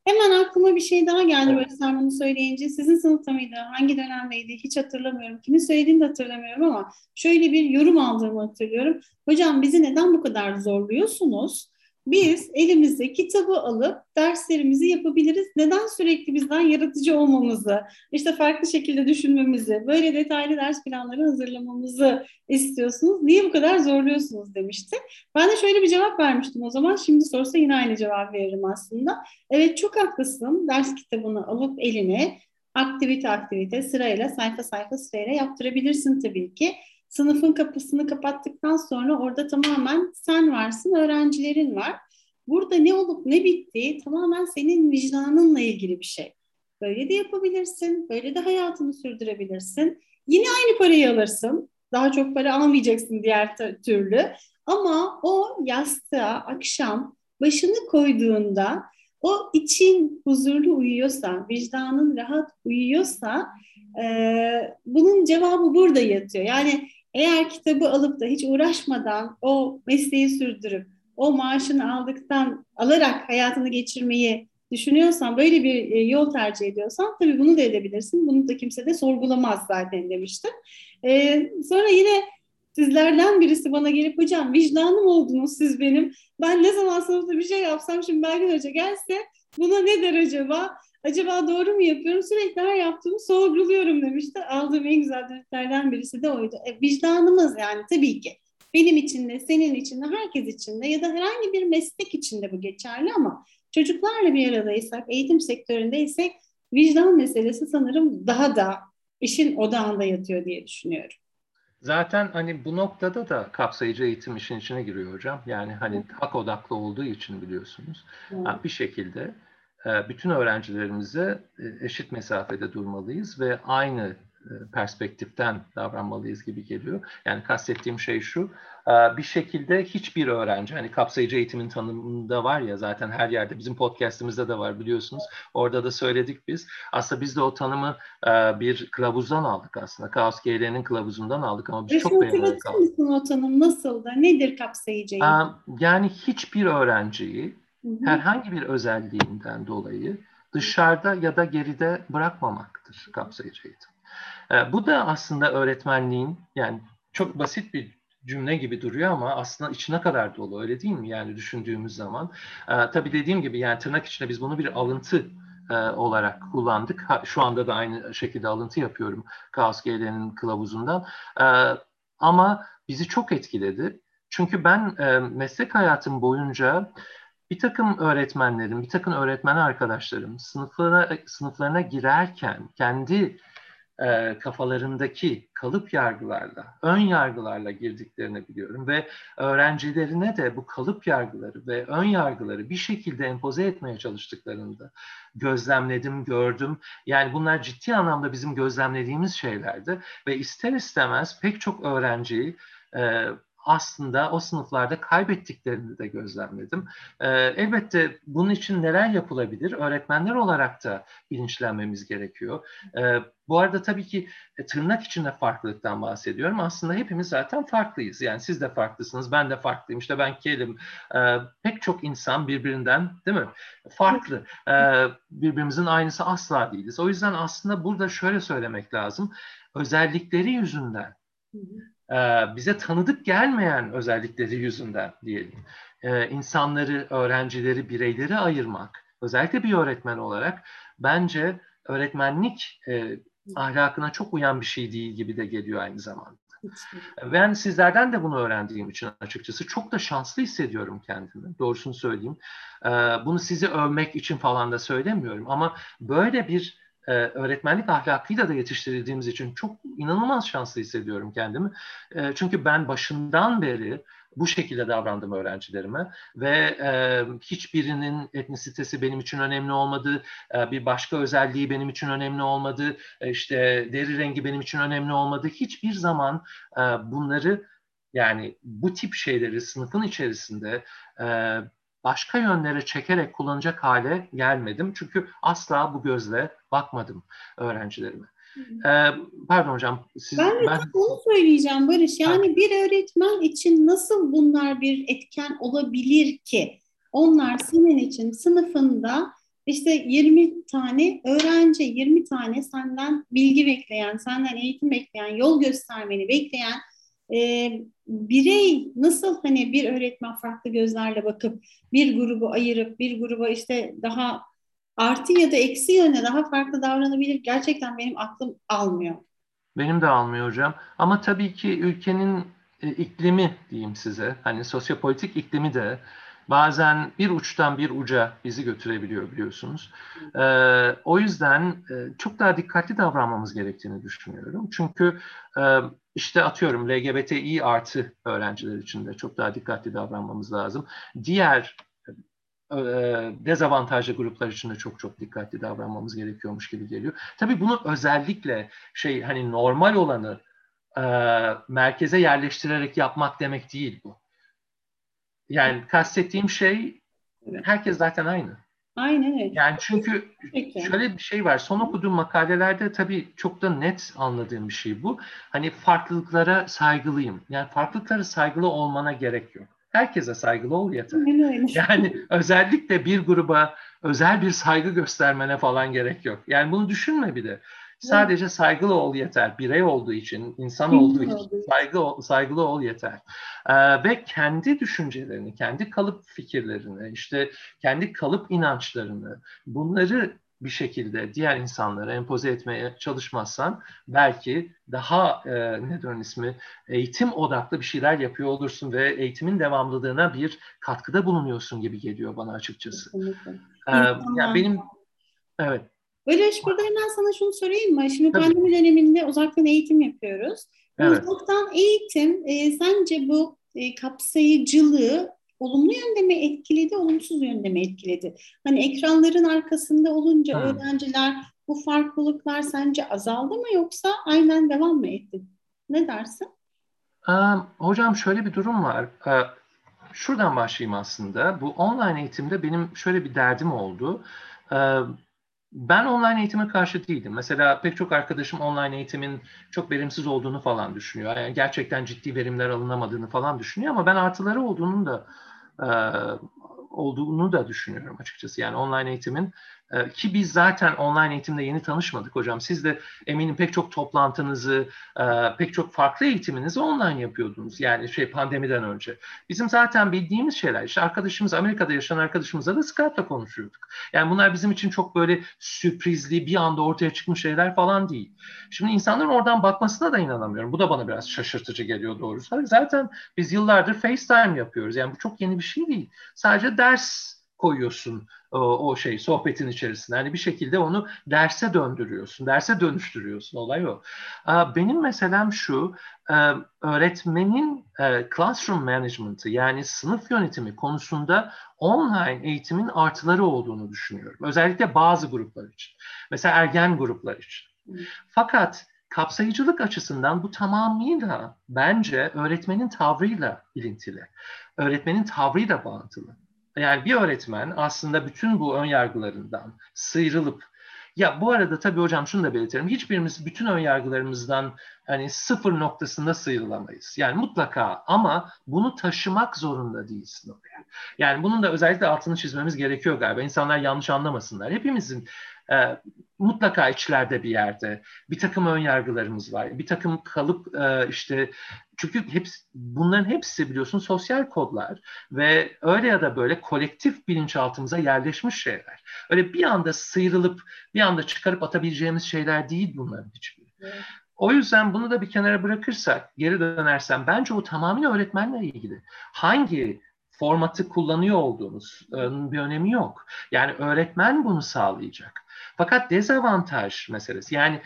Hemen aklıma bir şey daha geldi, evet. Böyle sen bunu söyleyince, sizin sınıfta mıydı, hangi dönemdeydi hiç hatırlamıyorum, kimin söylediğini de hatırlamıyorum, ama şöyle bir yorum aldığımı hatırlıyorum. Hocam, bizi neden bu kadar zorluyorsunuz? Biz elimize kitabı alıp derslerimizi yapabiliriz. Neden sürekli bizden yaratıcı olmamızı, işte farklı şekilde düşünmemizi, böyle detaylı ders planları hazırlamamızı istiyorsunuz? Niye bu kadar zorluyorsunuz demişti. Ben de şöyle bir cevap vermiştim o zaman. Şimdi sorsa yine aynı cevap veririm aslında. Evet, çok haklısın. Ders kitabını alıp eline aktivite sırayla, sayfa sırayla yaptırabilirsin tabii ki. Sınıfın kapısını kapattıktan sonra orada tamamen sen varsın, öğrencilerin var. Burada ne olup ne bittiği tamamen senin vicdanınla ilgili bir şey. Böyle de yapabilirsin, böyle de hayatını sürdürebilirsin. Yine aynı parayı alırsın. Daha çok para almayacaksın diğer türlü. Ama o yastığa akşam başını koyduğunda o için huzurlu uyuyorsa, vicdanın rahat uyuyorsa bunun cevabı burada yatıyor. Yani eğer kitabı alıp da hiç uğraşmadan o mesleği sürdürüp o maaşını alarak hayatını geçirmeyi düşünüyorsan, böyle bir yol tercih ediyorsan tabii bunu da edebilirsin. Bunu da kimse de sorgulamaz zaten demiştim. Sonra yine sizlerden birisi bana gelip hocam vicdanım oldunuz siz benim. Ben ne zaman sınıfta bir şey yapsam şimdi Belgin Hoca gelse buna ne der acaba? Acaba doğru mu yapıyorum? Sürekli her yaptığımı sorguluyorum demişti. Aldığım en güzel dönüşlerden birisi de oydu. Vicdanımız yani tabii ki. Benim için de, senin için de, herkes için de ya da herhangi bir meslek için de bu geçerli ama çocuklarla bir aradaysak, eğitim sektöründeysek vicdan meselesi sanırım daha da işin odağında yatıyor diye düşünüyorum. Zaten hani bu noktada da kapsayıcı eğitim işin içine giriyor hocam. Yani hani hak odaklı olduğu için biliyorsunuz. Yani bir şekilde bütün öğrencilerimize eşit mesafede durmalıyız ve aynı perspektiften davranmalıyız gibi geliyor. Yani kastettiğim şey şu, bir şekilde hiçbir öğrenci, hani kapsayıcı eğitimin tanımında var ya zaten her yerde, bizim podcastimizde de var biliyorsunuz, orada da söyledik biz. Aslında biz de o tanımı bir kılavuzdan aldık aslında, Kaos GL'nin kılavuzundan aldık ama biz çok beğendik. O tanım nasıl da, nedir kapsayıcı eğitim? Yani hiçbir öğrenciyi herhangi bir özelliğinden dolayı dışarıda ya da geride bırakmamaktır kapsayıcı eğitim. Bu da aslında öğretmenliğin, yani çok basit bir cümle gibi duruyor ama aslında içine kadar dolu, öyle değil mi? Yani düşündüğümüz zaman. Tabii dediğim gibi yani tırnak içinde biz bunu bir alıntı olarak kullandık. Şu anda da aynı şekilde alıntı yapıyorum Kaos GL'nin kılavuzundan. Ama bizi çok etkiledi. Çünkü ben meslek hayatım boyunca bir takım öğretmenlerim, bir takım öğretmen arkadaşlarım sınıflarına girerken kendi kafalarındaki kalıp yargılarla, ön yargılarla girdiklerini biliyorum ve öğrencilerine de bu kalıp yargıları ve ön yargıları bir şekilde empoze etmeye çalıştıklarını da gözlemledim, gördüm. Yani bunlar ciddi anlamda bizim gözlemlediğimiz şeylerdi ve ister istemez pek çok öğrenciyi aslında o sınıflarda kaybettiklerini de gözlemledim. Elbette bunun için neler yapılabilir? Öğretmenler olarak da bilinçlenmemiz gerekiyor. Bu arada tabii ki tırnak içinde farklılıktan bahsediyorum. Aslında hepimiz zaten farklıyız. Yani siz de farklısınız, ben de farklıyım. İşte ben Kerim. Pek çok insan birbirinden, değil mi? Farklı. Birbirimizin aynısı asla değiliz. O yüzden aslında burada şöyle söylemek lazım. Özellikleri yüzünden, bize tanıdık gelmeyen özellikleri yüzünden diyelim, insanları, öğrencileri, bireyleri ayırmak, özellikle bir öğretmen olarak bence öğretmenlik ahlakına çok uyan bir şey değil gibi de geliyor aynı zamanda. Ben sizlerden de bunu öğrendiğim için açıkçası çok da şanslı hissediyorum kendimi. Doğrusunu söyleyeyim. Bunu sizi övmek için falan da söylemiyorum ama böyle bir öğretmenlik ahlakıyla da yetiştirildiğimiz için çok inanılmaz şanslı hissediyorum kendimi. Çünkü ben başından beri bu şekilde davrandım öğrencilerime ve hiçbirinin etnisitesi benim için önemli olmadı, bir başka özelliği benim için önemli olmadı, işte deri rengi benim için önemli olmadı. Hiçbir zaman bunları, yani bu tip şeyleri sınıfın içerisinde başka yönlere çekerek kullanacak hale gelmedim. Çünkü asla bu gözle bakmadım öğrencilerime. Pardon hocam. Ben onu söyleyeceğim Barış. Yani bir öğretmen için nasıl bunlar bir etken olabilir ki? Onlar senin için sınıfında işte 20 tane öğrenci, 20 tane senden bilgi bekleyen, senden eğitim bekleyen, yol göstermeni bekleyen birey nasıl hani bir öğretmen farklı gözlerle bakıp bir grubu ayırıp bir gruba işte daha artı ya da eksi yöne daha farklı davranabilir? Gerçekten benim aklım almıyor. Benim de almıyor hocam. Ama tabii ki ülkenin iklimi diyeyim size. Hani sosyopolitik iklimi de bazen bir uçtan bir uca bizi götürebiliyor biliyorsunuz. O yüzden çok daha dikkatli davranmamız gerektiğini düşünüyorum. Çünkü işte atıyorum LGBTİ artı öğrenciler için de çok daha dikkatli davranmamız lazım. Diğer dezavantajlı gruplar için de çok çok dikkatli davranmamız gerekiyormuş gibi geliyor. Tabii bunu özellikle şey hani normal olanı merkeze yerleştirerek yapmak demek değil bu. Yani kastettiğim şey herkes zaten aynı. Aynen öyle. Yani çünkü şöyle bir şey var. Son okuduğum makalelerde tabii çok da net anladığım bir şey bu. Hani farklılıklara saygılıyım. Yani farklılıklara saygılı olmana gerek yok. Herkese saygılı ol yeter. Yani özellikle bir gruba özel bir saygı göstermene falan gerek yok. Yani bunu düşünme bir de. Sadece saygılı ol yeter. Birey olduğu için, insan olduğu için saygılı ol yeter. Ve kendi düşüncelerini, kendi kalıp fikirlerini, işte kendi kalıp inançlarını, bunları bir şekilde diğer insanlara empoze etmeye çalışmazsan belki daha eğitim odaklı bir şeyler yapıyor olursun ve eğitimin devamlılığına bir katkıda bulunuyorsun gibi geliyor bana açıkçası. Yani benim evet. Barış, burada hemen sana şunu sorayım mı? Şimdi pandemi döneminde uzaktan eğitim yapıyoruz. Evet. Uzaktan eğitim sence bu kapsayıcılığı olumlu yönde mi etkiledi, olumsuz yönde mi etkiledi? Hani ekranların arkasında olunca öğrenciler, bu farklılıklar sence azaldı mı yoksa aynen devam mı etti? Ne dersin? Hocam şöyle bir durum var. Şuradan başlayayım aslında. Bu online eğitimde benim şöyle bir derdim oldu. Ben online eğitime karşı değildim. Mesela pek çok arkadaşım online eğitimin çok verimsiz olduğunu falan düşünüyor. Yani gerçekten ciddi verimler alınamadığını falan düşünüyor ama ben artıları olduğunu da düşünüyorum açıkçası. Yani online eğitimin ki biz zaten online eğitimle yeni tanışmadık hocam. Siz de eminim pek çok toplantınızı, pek çok farklı eğitiminizi online yapıyordunuz. Yani pandemiden önce. Bizim zaten bildiğimiz şeyler. İşte arkadaşımız, Amerika'da yaşayan arkadaşımızla da Skype'la konuşuyorduk. Yani bunlar bizim için çok böyle sürprizli, bir anda ortaya çıkmış şeyler falan değil. Şimdi insanların oradan bakmasına da inanamıyorum. Bu da bana biraz şaşırtıcı geliyor doğrusu. Zaten biz yıllardır FaceTime yapıyoruz. Yani bu çok yeni bir şey değil. Sadece ders koyuyorsun sohbetin içerisinde. Hani bir şekilde onu derse döndürüyorsun, derse dönüştürüyorsun. Olay o. Benim meselem şu, öğretmenin classroom management'ı yani sınıf yönetimi konusunda online eğitimin artıları olduğunu düşünüyorum. Özellikle bazı gruplar için. Mesela ergen gruplar için. Fakat kapsayıcılık açısından bu tamamıyla bence öğretmenin tavrıyla ilintili. Öğretmenin tavrıyla bağlantılı. Yani bir öğretmen aslında bütün bu önyargılarından sıyrılıp, ya bu arada tabii hocam şunu da belirtelim, hiçbirimiz bütün önyargılarımızdan hani sıfır noktasında sıyrılamayız. Yani mutlaka ama bunu taşımak zorunda değilsin oraya. Yani bunun da özellikle altını çizmemiz gerekiyor galiba. İnsanlar yanlış anlamasınlar. Hepimizin mutlaka içlerde bir yerde bir takım önyargılarımız var. Bir takım kalıp çünkü bunların hepsi biliyorsun sosyal kodlar ve öyle ya da böyle kolektif bilinçaltımıza yerleşmiş şeyler. Öyle bir anda sıyrılıp bir anda çıkarıp atabileceğimiz şeyler değil bunların hiçbiri. Evet. O yüzden bunu da bir kenara bırakırsak, geri dönersem bence o tamamen öğretmenle ilgili. Hangi formatı kullanıyor olduğunuz bir önemi yok. Yani öğretmen bunu sağlayacak. Fakat dezavantaj meselesi yani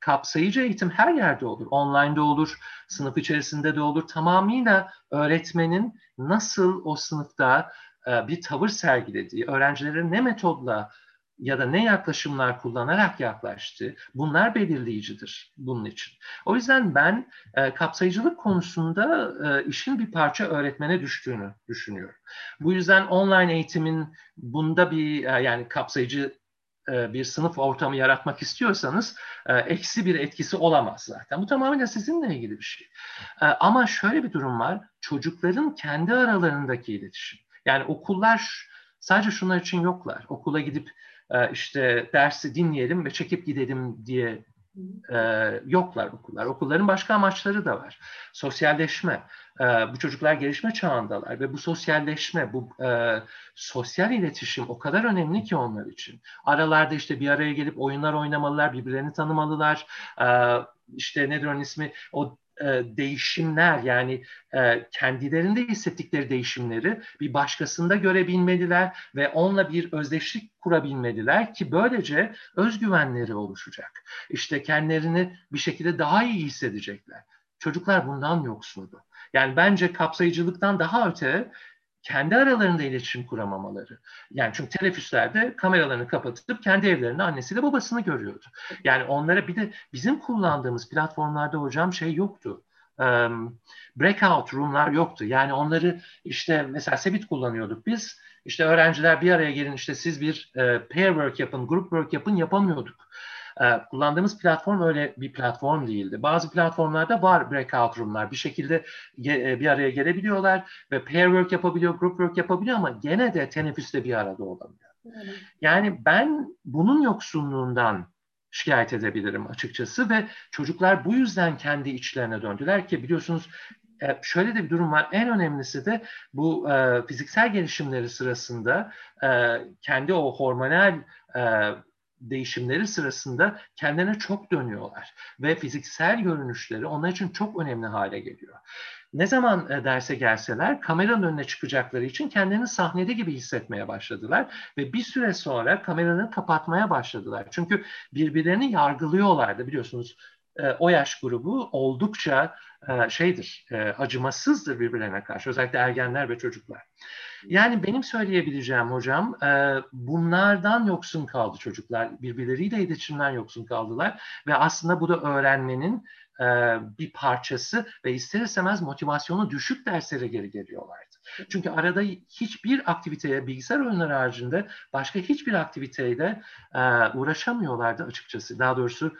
kapsayıcı eğitim her yerde olur. Online'da olur, sınıf içerisinde de olur. Tamamıyla öğretmenin nasıl o sınıfta bir tavır sergilediği, öğrencilere ne metodla ya da ne yaklaşımlar kullanarak yaklaştığı bunlar belirleyicidir bunun için. O yüzden ben kapsayıcılık konusunda işin bir parça öğretmene düştüğünü düşünüyorum. Bu yüzden online eğitimin bunda bir yani kapsayıcı bir sınıf ortamı yaratmak istiyorsanız eksi bir etkisi olamaz zaten. Bu tamamen sizinle ilgili bir şey. Ama şöyle bir durum var. Çocukların kendi aralarındaki iletişim. Yani okullar sadece şunlar için yoklar. Okula gidip dersi dinleyelim ve çekip gidelim diye yoklar okullar. Okulların başka amaçları da var. Sosyalleşme. Bu çocuklar gelişme çağındalar ve bu sosyalleşme, bu sosyal iletişim o kadar önemli ki onlar için. Aralarda bir araya gelip oyunlar oynamalılar, birbirlerini tanımalılar. O değişimler yani kendilerinde hissettikleri değişimleri bir başkasında görebilmeliler ve onunla bir özdeşlik kurabilmeliler ki böylece özgüvenleri oluşacak. Kendilerini bir şekilde daha iyi hissedecekler. Çocuklar bundan yoksundu. Yani bence kapsayıcılıktan daha öte kendi aralarında iletişim kuramamaları. Yani çünkü teneffüslerde kameralarını kapatıp kendi evlerinde annesiyle babasını görüyordu. Yani onlara bir de bizim kullandığımız platformlarda hocam yoktu. breakout room'lar yoktu. Yani onları işte mesela Sebit kullanıyorduk biz. İşte öğrenciler bir araya gelin, işte siz bir pair work yapın, group work yapın yapamıyorduk. Kullandığımız platform öyle bir platform değildi. Bazı platformlarda var breakout room'lar. Bir şekilde bir araya gelebiliyorlar ve pair work yapabiliyor, group work yapabiliyor ama gene de teneffüste bir arada olamıyor. Evet. Yani ben bunun yoksunluğundan şikayet edebilirim açıkçası ve çocuklar bu yüzden kendi içlerine döndüler ki biliyorsunuz şöyle de bir durum var. En önemlisi de bu fiziksel gelişimleri sırasında kendi o hormonal değişimleri sırasında kendilerine çok dönüyorlar ve fiziksel görünüşleri onlar için çok önemli hale geliyor. Ne zaman derse gelseler kameranın önüne çıkacakları için kendilerini sahnede gibi hissetmeye başladılar ve bir süre sonra kameranı kapatmaya başladılar. Çünkü birbirlerini yargılıyorlardı biliyorsunuz. O yaş grubu oldukça şeydir, acımasızdır birbirlerine karşı, özellikle ergenler ve çocuklar. Yani benim söyleyebileceğim hocam, bunlardan yoksun kaldı çocuklar, birbirleriyle iletişimden yoksun kaldılar ve aslında bu da öğrenmenin bir parçası ve ister istemez motivasyonu düşük derslere geri geliyorlardı. Çünkü arada hiçbir aktiviteye, bilgisayar oyunları haricinde başka hiçbir aktiviteyle uğraşamıyorlardı açıkçası. Daha doğrusu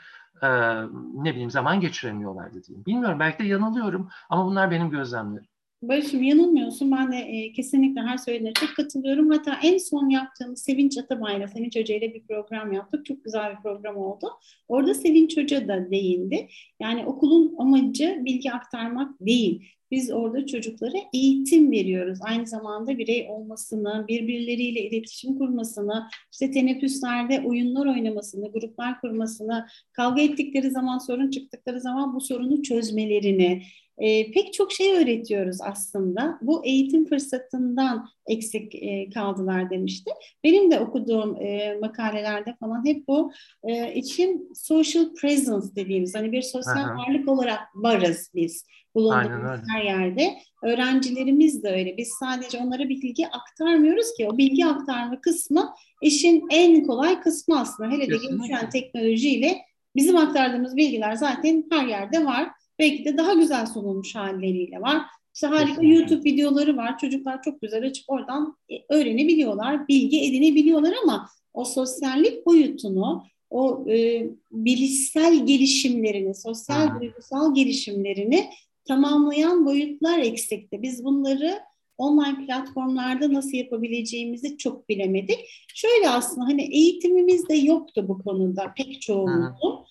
ne bileyim zaman geçiremiyorlardı diyeyim. Bilmiyorum, belki de yanılıyorum ama bunlar benim gözlemlerim. Barış'ım yanılmıyorsun. Ben de kesinlikle her söylediğine çok katılıyorum. Hatta en son yaptığımız Sevinç Atabay'la, Sevinç Hoca ile bir program yaptık. Çok güzel bir program oldu. Orada Sevinç Hoca da değindi. Yani okulun amacı bilgi aktarmak değil. Biz orada çocuklara eğitim veriyoruz. Aynı zamanda birey olmasını, birbirleriyle iletişim kurmasını, işte teneffüslerde oyunlar oynamasını, gruplar kurmasını, kavga ettikleri zaman, sorun çıktıkları zaman bu sorunu çözmelerini, pek çok şey öğretiyoruz aslında. Bu eğitim fırsatından eksik kaldılar demişti. Benim de okuduğum makalelerde falan hep bu için social presence dediğimiz, hani bir sosyal varlık olarak varız biz. Bulunduğumuz her yerde. Öğrencilerimiz de öyle. Biz sadece onlara bilgi aktarmıyoruz ki. O bilgi aktarma kısmı işin en kolay kısmı aslında. Hele de gelişen teknolojiyle bizim aktardığımız bilgiler zaten her yerde var. Belki de daha güzel sunulmuş halleriyle var. İşte harika YouTube videoları var. Çocuklar çok güzel açıp oradan öğrenebiliyorlar, bilgi edinebiliyorlar ama o sosyallik boyutunu, o bilişsel gelişimlerini, sosyal duygusal gelişimlerini tamamlayan boyutlar eksikti. Biz bunları online platformlarda nasıl yapabileceğimizi çok bilemedik. Şöyle aslında hani eğitimimiz de yoktu bu konuda pek çoğunluğu.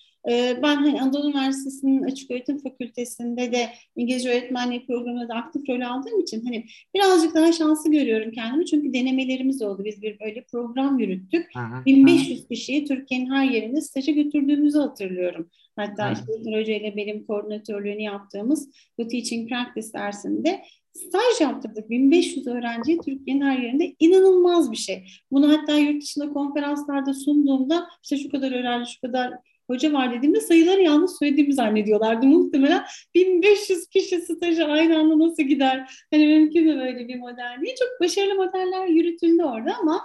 Ben hani Anadolu Üniversitesi'nin Açık Öğretim Fakültesi'nde de İngilizce öğretmenliği programında da aktif rol aldığım için hani birazcık daha şanslı görüyorum kendimi. Çünkü denemelerimiz oldu. Biz bir öyle program yürüttük. 1500 kişiyi Türkiye'nin her yerinde staja götürdüğümüzü hatırlıyorum. Hatta işte Öztürk Hoca ile benim koordinatörlüğünü yaptığımız bu Teaching Practice dersinde staj yaptırdık. 1500 öğrenciyi Türkiye'nin her yerinde, inanılmaz bir şey. Bunu hatta yurt dışında konferanslarda sunduğumda işte şu kadar öğrenci, şu kadar hoca var dediğimde sayıları yanlış söylediğimi zannediyorlardı muhtemelen. 1500 kişi staja aynı anda nasıl gider? Hani mümkün mü böyle bir model diye. Çok başarılı modeller yürütüldü orada ama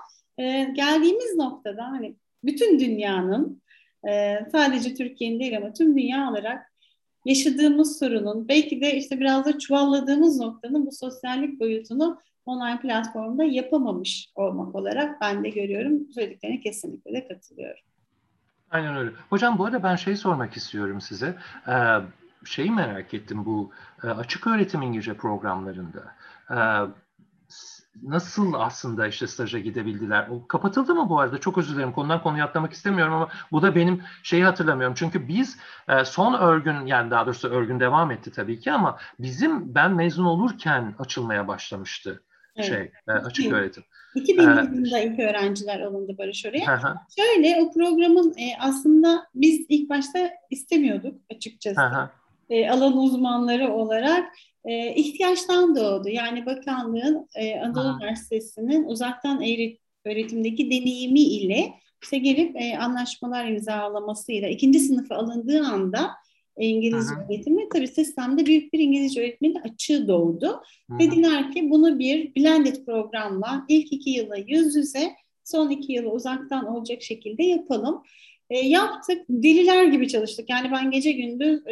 geldiğimiz noktada hani bütün dünyanın, sadece Türkiye'nin değil ama tüm dünya olarak yaşadığımız sorunun, belki de işte biraz da çuvalladığımız noktanın bu sosyallik boyutunu online platformda yapamamış olmak olarak ben de görüyorum. Söylediklerine kesinlikle de katılıyorum. Aynen öyle. Hocam bu arada ben şey sormak istiyorum size. Şeyi merak ettim, bu açık öğretim İngilizce programlarında nasıl aslında işte staja gidebildiler? O kapatıldı mı bu arada? Çok özür dilerim, konudan konuya atlamak istemiyorum ama bu da benim şeyi hatırlamıyorum. Çünkü biz son örgün, yani daha doğrusu örgün devam etti tabii ki ama bizim ben mezun olurken açılmaya başlamıştı. Evet. Açık öğretim. 2000 yılında ilk öğrenciler alındı Barış oraya. Şöyle o programın aslında biz ilk başta istemiyorduk açıkçası. Alan uzmanları olarak ihtiyaçtan doğdu. Yani bakanlığın Anadolu Üniversitesi'nin uzaktan öğretimdeki deneyimi ile işte gelip anlaşmalar imzalamasıyla ikinci sınıfa alındığı anda İngilizce öğretimi, tabii sistemde büyük bir İngilizce öğretmeni açığı doğdu. Dediler ki bunu bir blended programla ilk 2 yıla yüz yüze, son 2 yıla uzaktan olacak şekilde yapalım. yaptık. Deliler gibi çalıştık. Yani ben gece gündüz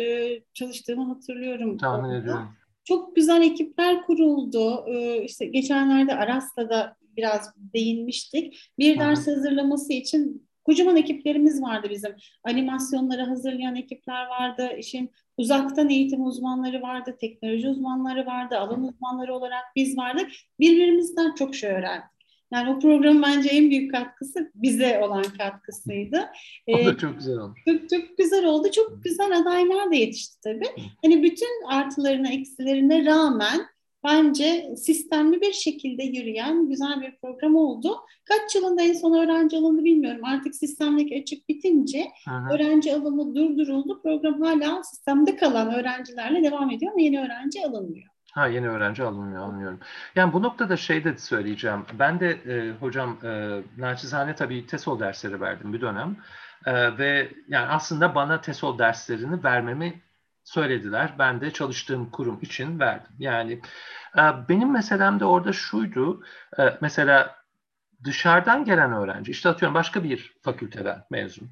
çalıştığımı hatırlıyorum. Tahmin ediyorum. Çok güzel ekipler kuruldu. İşte geçenlerde Aras'ta da biraz değinmiştik. Bir ders hazırlaması için kocaman ekiplerimiz vardı bizim. Animasyonları hazırlayan ekipler vardı. İşin uzaktan eğitim uzmanları vardı. Teknoloji uzmanları vardı. Alan uzmanları olarak biz vardık. Birbirimizden çok şey öğrendik. Yani o programın bence en büyük katkısı bize olan katkısıydı. O da çok güzel oldu. Çok güzel oldu. Çok güzel adaylar da yetişti tabii. Hani bütün artılarına, eksilerine rağmen bence sistemli bir şekilde yürüyen güzel bir program oldu. Kaç yılında en son öğrenci alımı bilmiyorum. Artık sistemdeki açık bitince öğrenci alımı durduruldu. Program hala sistemde kalan öğrencilerle devam ediyor ama yeni öğrenci alınmıyor. Yeni öğrenci alınmıyor, anlıyorum. Yani bu noktada şey de söyleyeceğim. Ben de hocam naçizane tabii TESOL dersleri verdim bir dönem. Ve yani aslında bana TESOL derslerini vermemi söylediler. Ben de çalıştığım kurum için verdim. Yani benim meselem de orada şuydu. Mesela dışarıdan gelen öğrenci, işte atıyorum başka bir fakülteden mezun,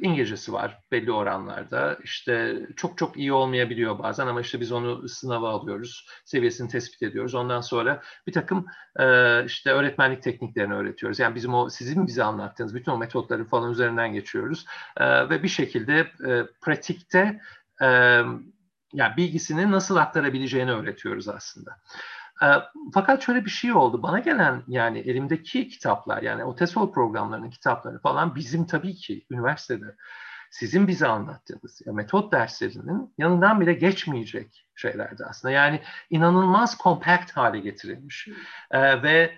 İngilizcesi var belli oranlarda, işte çok iyi olmayabiliyor bazen ama işte biz onu sınava alıyoruz, seviyesini tespit ediyoruz. Ondan sonra bir takım işte öğretmenlik tekniklerini öğretiyoruz. Yani bizim o sizin bize anlattığınız bütün o metotları falan üzerinden geçiyoruz ve bir şekilde pratikte yani bilgisini nasıl aktarabileceğini öğretiyoruz aslında. Fakat şöyle bir şey oldu. Bana gelen yani elimdeki kitaplar, yani o TESOL programlarının kitapları falan bizim tabii ki üniversitede sizin bize anlattığınız metot derslerinin yanından bile geçmeyecek şeylerdi aslında. Yani inanılmaz kompakt hale getirilmiş ve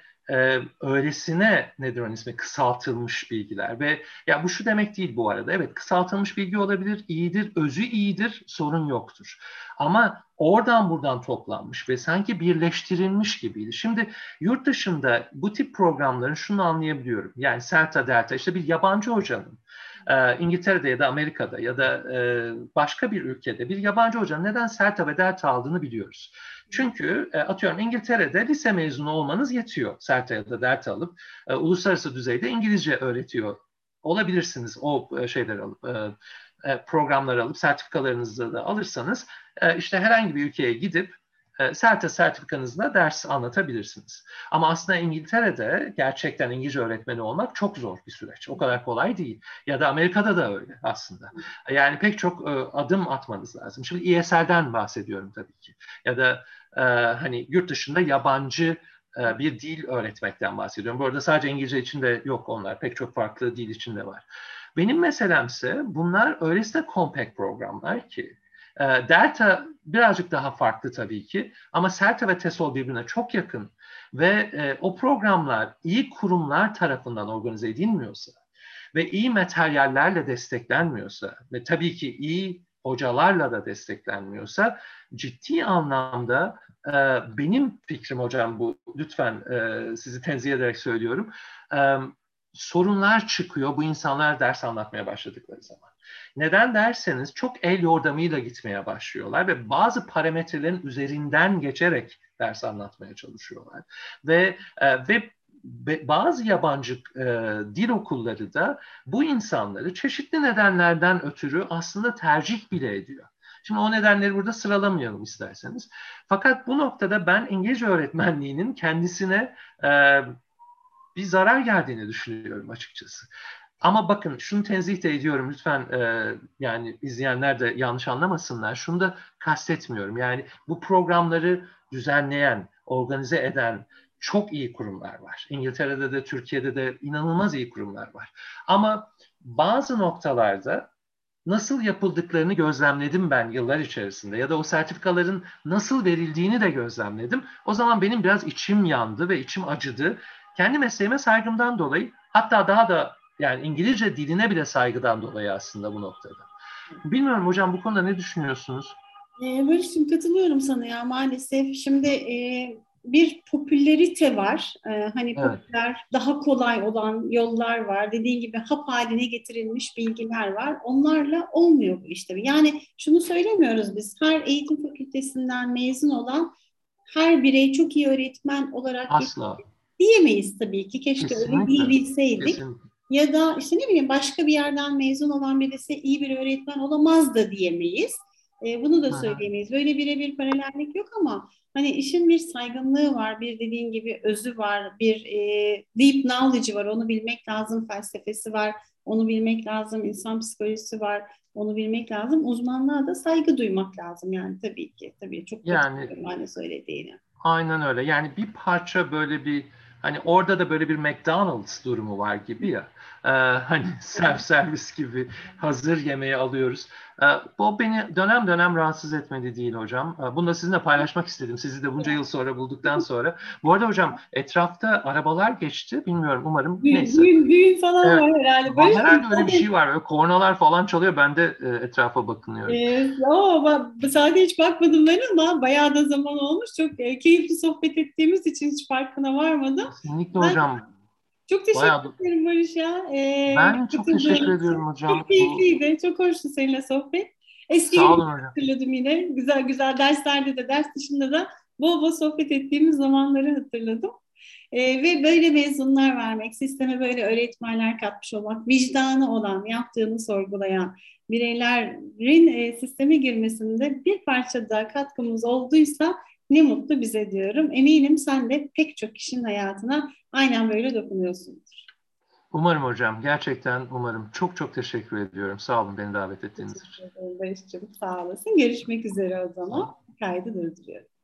öylesine nedir onun ismi, kısaltılmış bilgiler. Ve ya bu şu demek değil bu arada, evet kısaltılmış bilgi olabilir, iyidir, özü iyidir, sorun yoktur. Ama oradan buradan toplanmış ve sanki birleştirilmiş gibiydi. Şimdi yurt dışında bu tip programların şunu anlayabiliyorum. Yani CELTA, DELTA, işte bir yabancı hocanın İngiltere'de ya da Amerika'da ya da başka bir ülkede bir yabancı hocanın neden CELTA ve DELTA aldığını biliyoruz. Çünkü atıyorum İngiltere'de lise mezunu olmanız yetiyor. CELTA ya da DELTA alıp uluslararası düzeyde İngilizce öğretiyor olabilirsiniz. O şeyleri alıp, programları alıp sertifikalarınızı da alırsanız işte herhangi bir ülkeye gidip CELTA sertifikanızla ders anlatabilirsiniz. Ama aslında İngiltere'de gerçekten İngilizce öğretmeni olmak çok zor bir süreç. O kadar kolay değil. Ya da Amerika'da da öyle aslında. Yani pek çok adım atmanız lazım. Şimdi ESL'den bahsediyorum tabii ki. Ya da hani yurt dışında yabancı bir dil öğretmekten bahsediyorum. Bu arada sadece İngilizce için de yok onlar. Pek çok farklı dil için de var. Benim meselemse bunlar öylesine kompakt programlar ki DELTA birazcık daha farklı tabii ki ama CELTA ve TESOL birbirine çok yakın ve o programlar iyi kurumlar tarafından organize edilmiyorsa ve iyi materyallerle desteklenmiyorsa ve tabii ki iyi hocalarla da desteklenmiyorsa ciddi anlamda benim fikrim hocam bu, lütfen sizi tenzih ederek söylüyorum, sorunlar çıkıyor bu insanlar ders anlatmaya başladıkları zaman. Neden derseniz çok el yordamıyla gitmeye başlıyorlar ve bazı parametrelerin üzerinden geçerek ders anlatmaya çalışıyorlar. Ve bazı yabancı dil okulları da bu insanları çeşitli nedenlerden ötürü aslında tercih bile ediyor. Şimdi o nedenleri burada sıralamayalım isterseniz. Fakat bu noktada ben İngilizce öğretmenliğinin kendisine bir zarar geldiğini düşünüyorum açıkçası. Ama bakın şunu tenzih de ediyorum lütfen yani izleyenler de yanlış anlamasınlar. Şunu da kastetmiyorum. Yani bu programları düzenleyen, organize eden çok iyi kurumlar var. İngiltere'de de Türkiye'de de inanılmaz iyi kurumlar var. Ama bazı noktalarda nasıl yapıldıklarını gözlemledim ben yıllar içerisinde ya da o sertifikaların nasıl verildiğini de gözlemledim. O zaman benim biraz içim yandı ve içim acıdı. Kendi mesleğime saygımdan dolayı, hatta daha da yani İngilizce diline bile saygıdan dolayı aslında bu noktada. Bilmiyorum hocam bu konuda ne düşünüyorsunuz? Barış'cığım katılıyorum sana ya maalesef. Şimdi bir popülerite var. Hani popüler, evet, daha kolay olan yollar var. Dediğin gibi hap haline getirilmiş bilgiler var. Onlarla olmuyor bu işte. Yani şunu söylemiyoruz biz. Her eğitim fakültesinden mezun olan her birey çok iyi öğretmen olarak asla diyemeyiz tabii ki. Keşke öyle diyebilseydik. Kesinlikle. ya da işte ne bileyim başka bir yerden mezun olan birisi iyi bir öğretmen olamaz da diyemeyiz. Bunu da söyleyemeyiz. Böyle birebir paralellik yok ama hani işin bir saygınlığı var, bir dediğin gibi özü var, bir deep knowledge'ı var, onu bilmek lazım, felsefesi var, onu bilmek lazım, insan psikolojisi var, onu bilmek lazım. Uzmanlığa da saygı duymak lazım yani tabii ki. Tabii çok yani, hani söylediğini. Aynen öyle. Yani bir parça böyle bir hani orada da böyle bir McDonald's durumu var gibi ya. Hani servis gibi hazır yemeği alıyoruz. Bu beni dönem dönem rahatsız etmedi değil hocam. Bunu da sizinle paylaşmak istedim. Sizi de bunca yıl sonra bulduktan sonra. Bu arada hocam etrafta arabalar geçti. Bilmiyorum umarım. Neyse. Düğün falan var herhalde. Böyle herhalde öyle bir şey var. Böyle kornalar falan çalıyor. Ben de etrafa bakınıyorum. Sadece hiç bakmadım ben ama bayağı da zaman olmuş. Çok keyifli sohbet ettiğimiz için hiç farkına varmadım. Kesinlikle hocam. Çok teşekkür ederim Barış ya. Ben çok teşekkür ediyorum hocam. Çok keyifliydi. Çok hoştu seninle sohbet. Eski hatırladım yine. Güzel güzel derslerde de ders dışında da bol bol sohbet ettiğimiz zamanları hatırladım. Ve böyle mezunlar vermek, sisteme böyle öğretmenler katmış olmak, vicdanı olan, yaptığını sorgulayan bireylerin sisteme girmesinde bir parça daha katkımız olduysa ne mutlu bize diyorum. Eminim sen de pek çok kişinin hayatına aynen böyle dokunuyorsundur. Umarım hocam. Gerçekten umarım. Çok çok teşekkür ediyorum. Sağ olun beni davet ettiğiniz için. Teşekkür ederim Barış'cığım. Sağ olasın. Görüşmek üzere o zaman. Kaydı durduruyorum.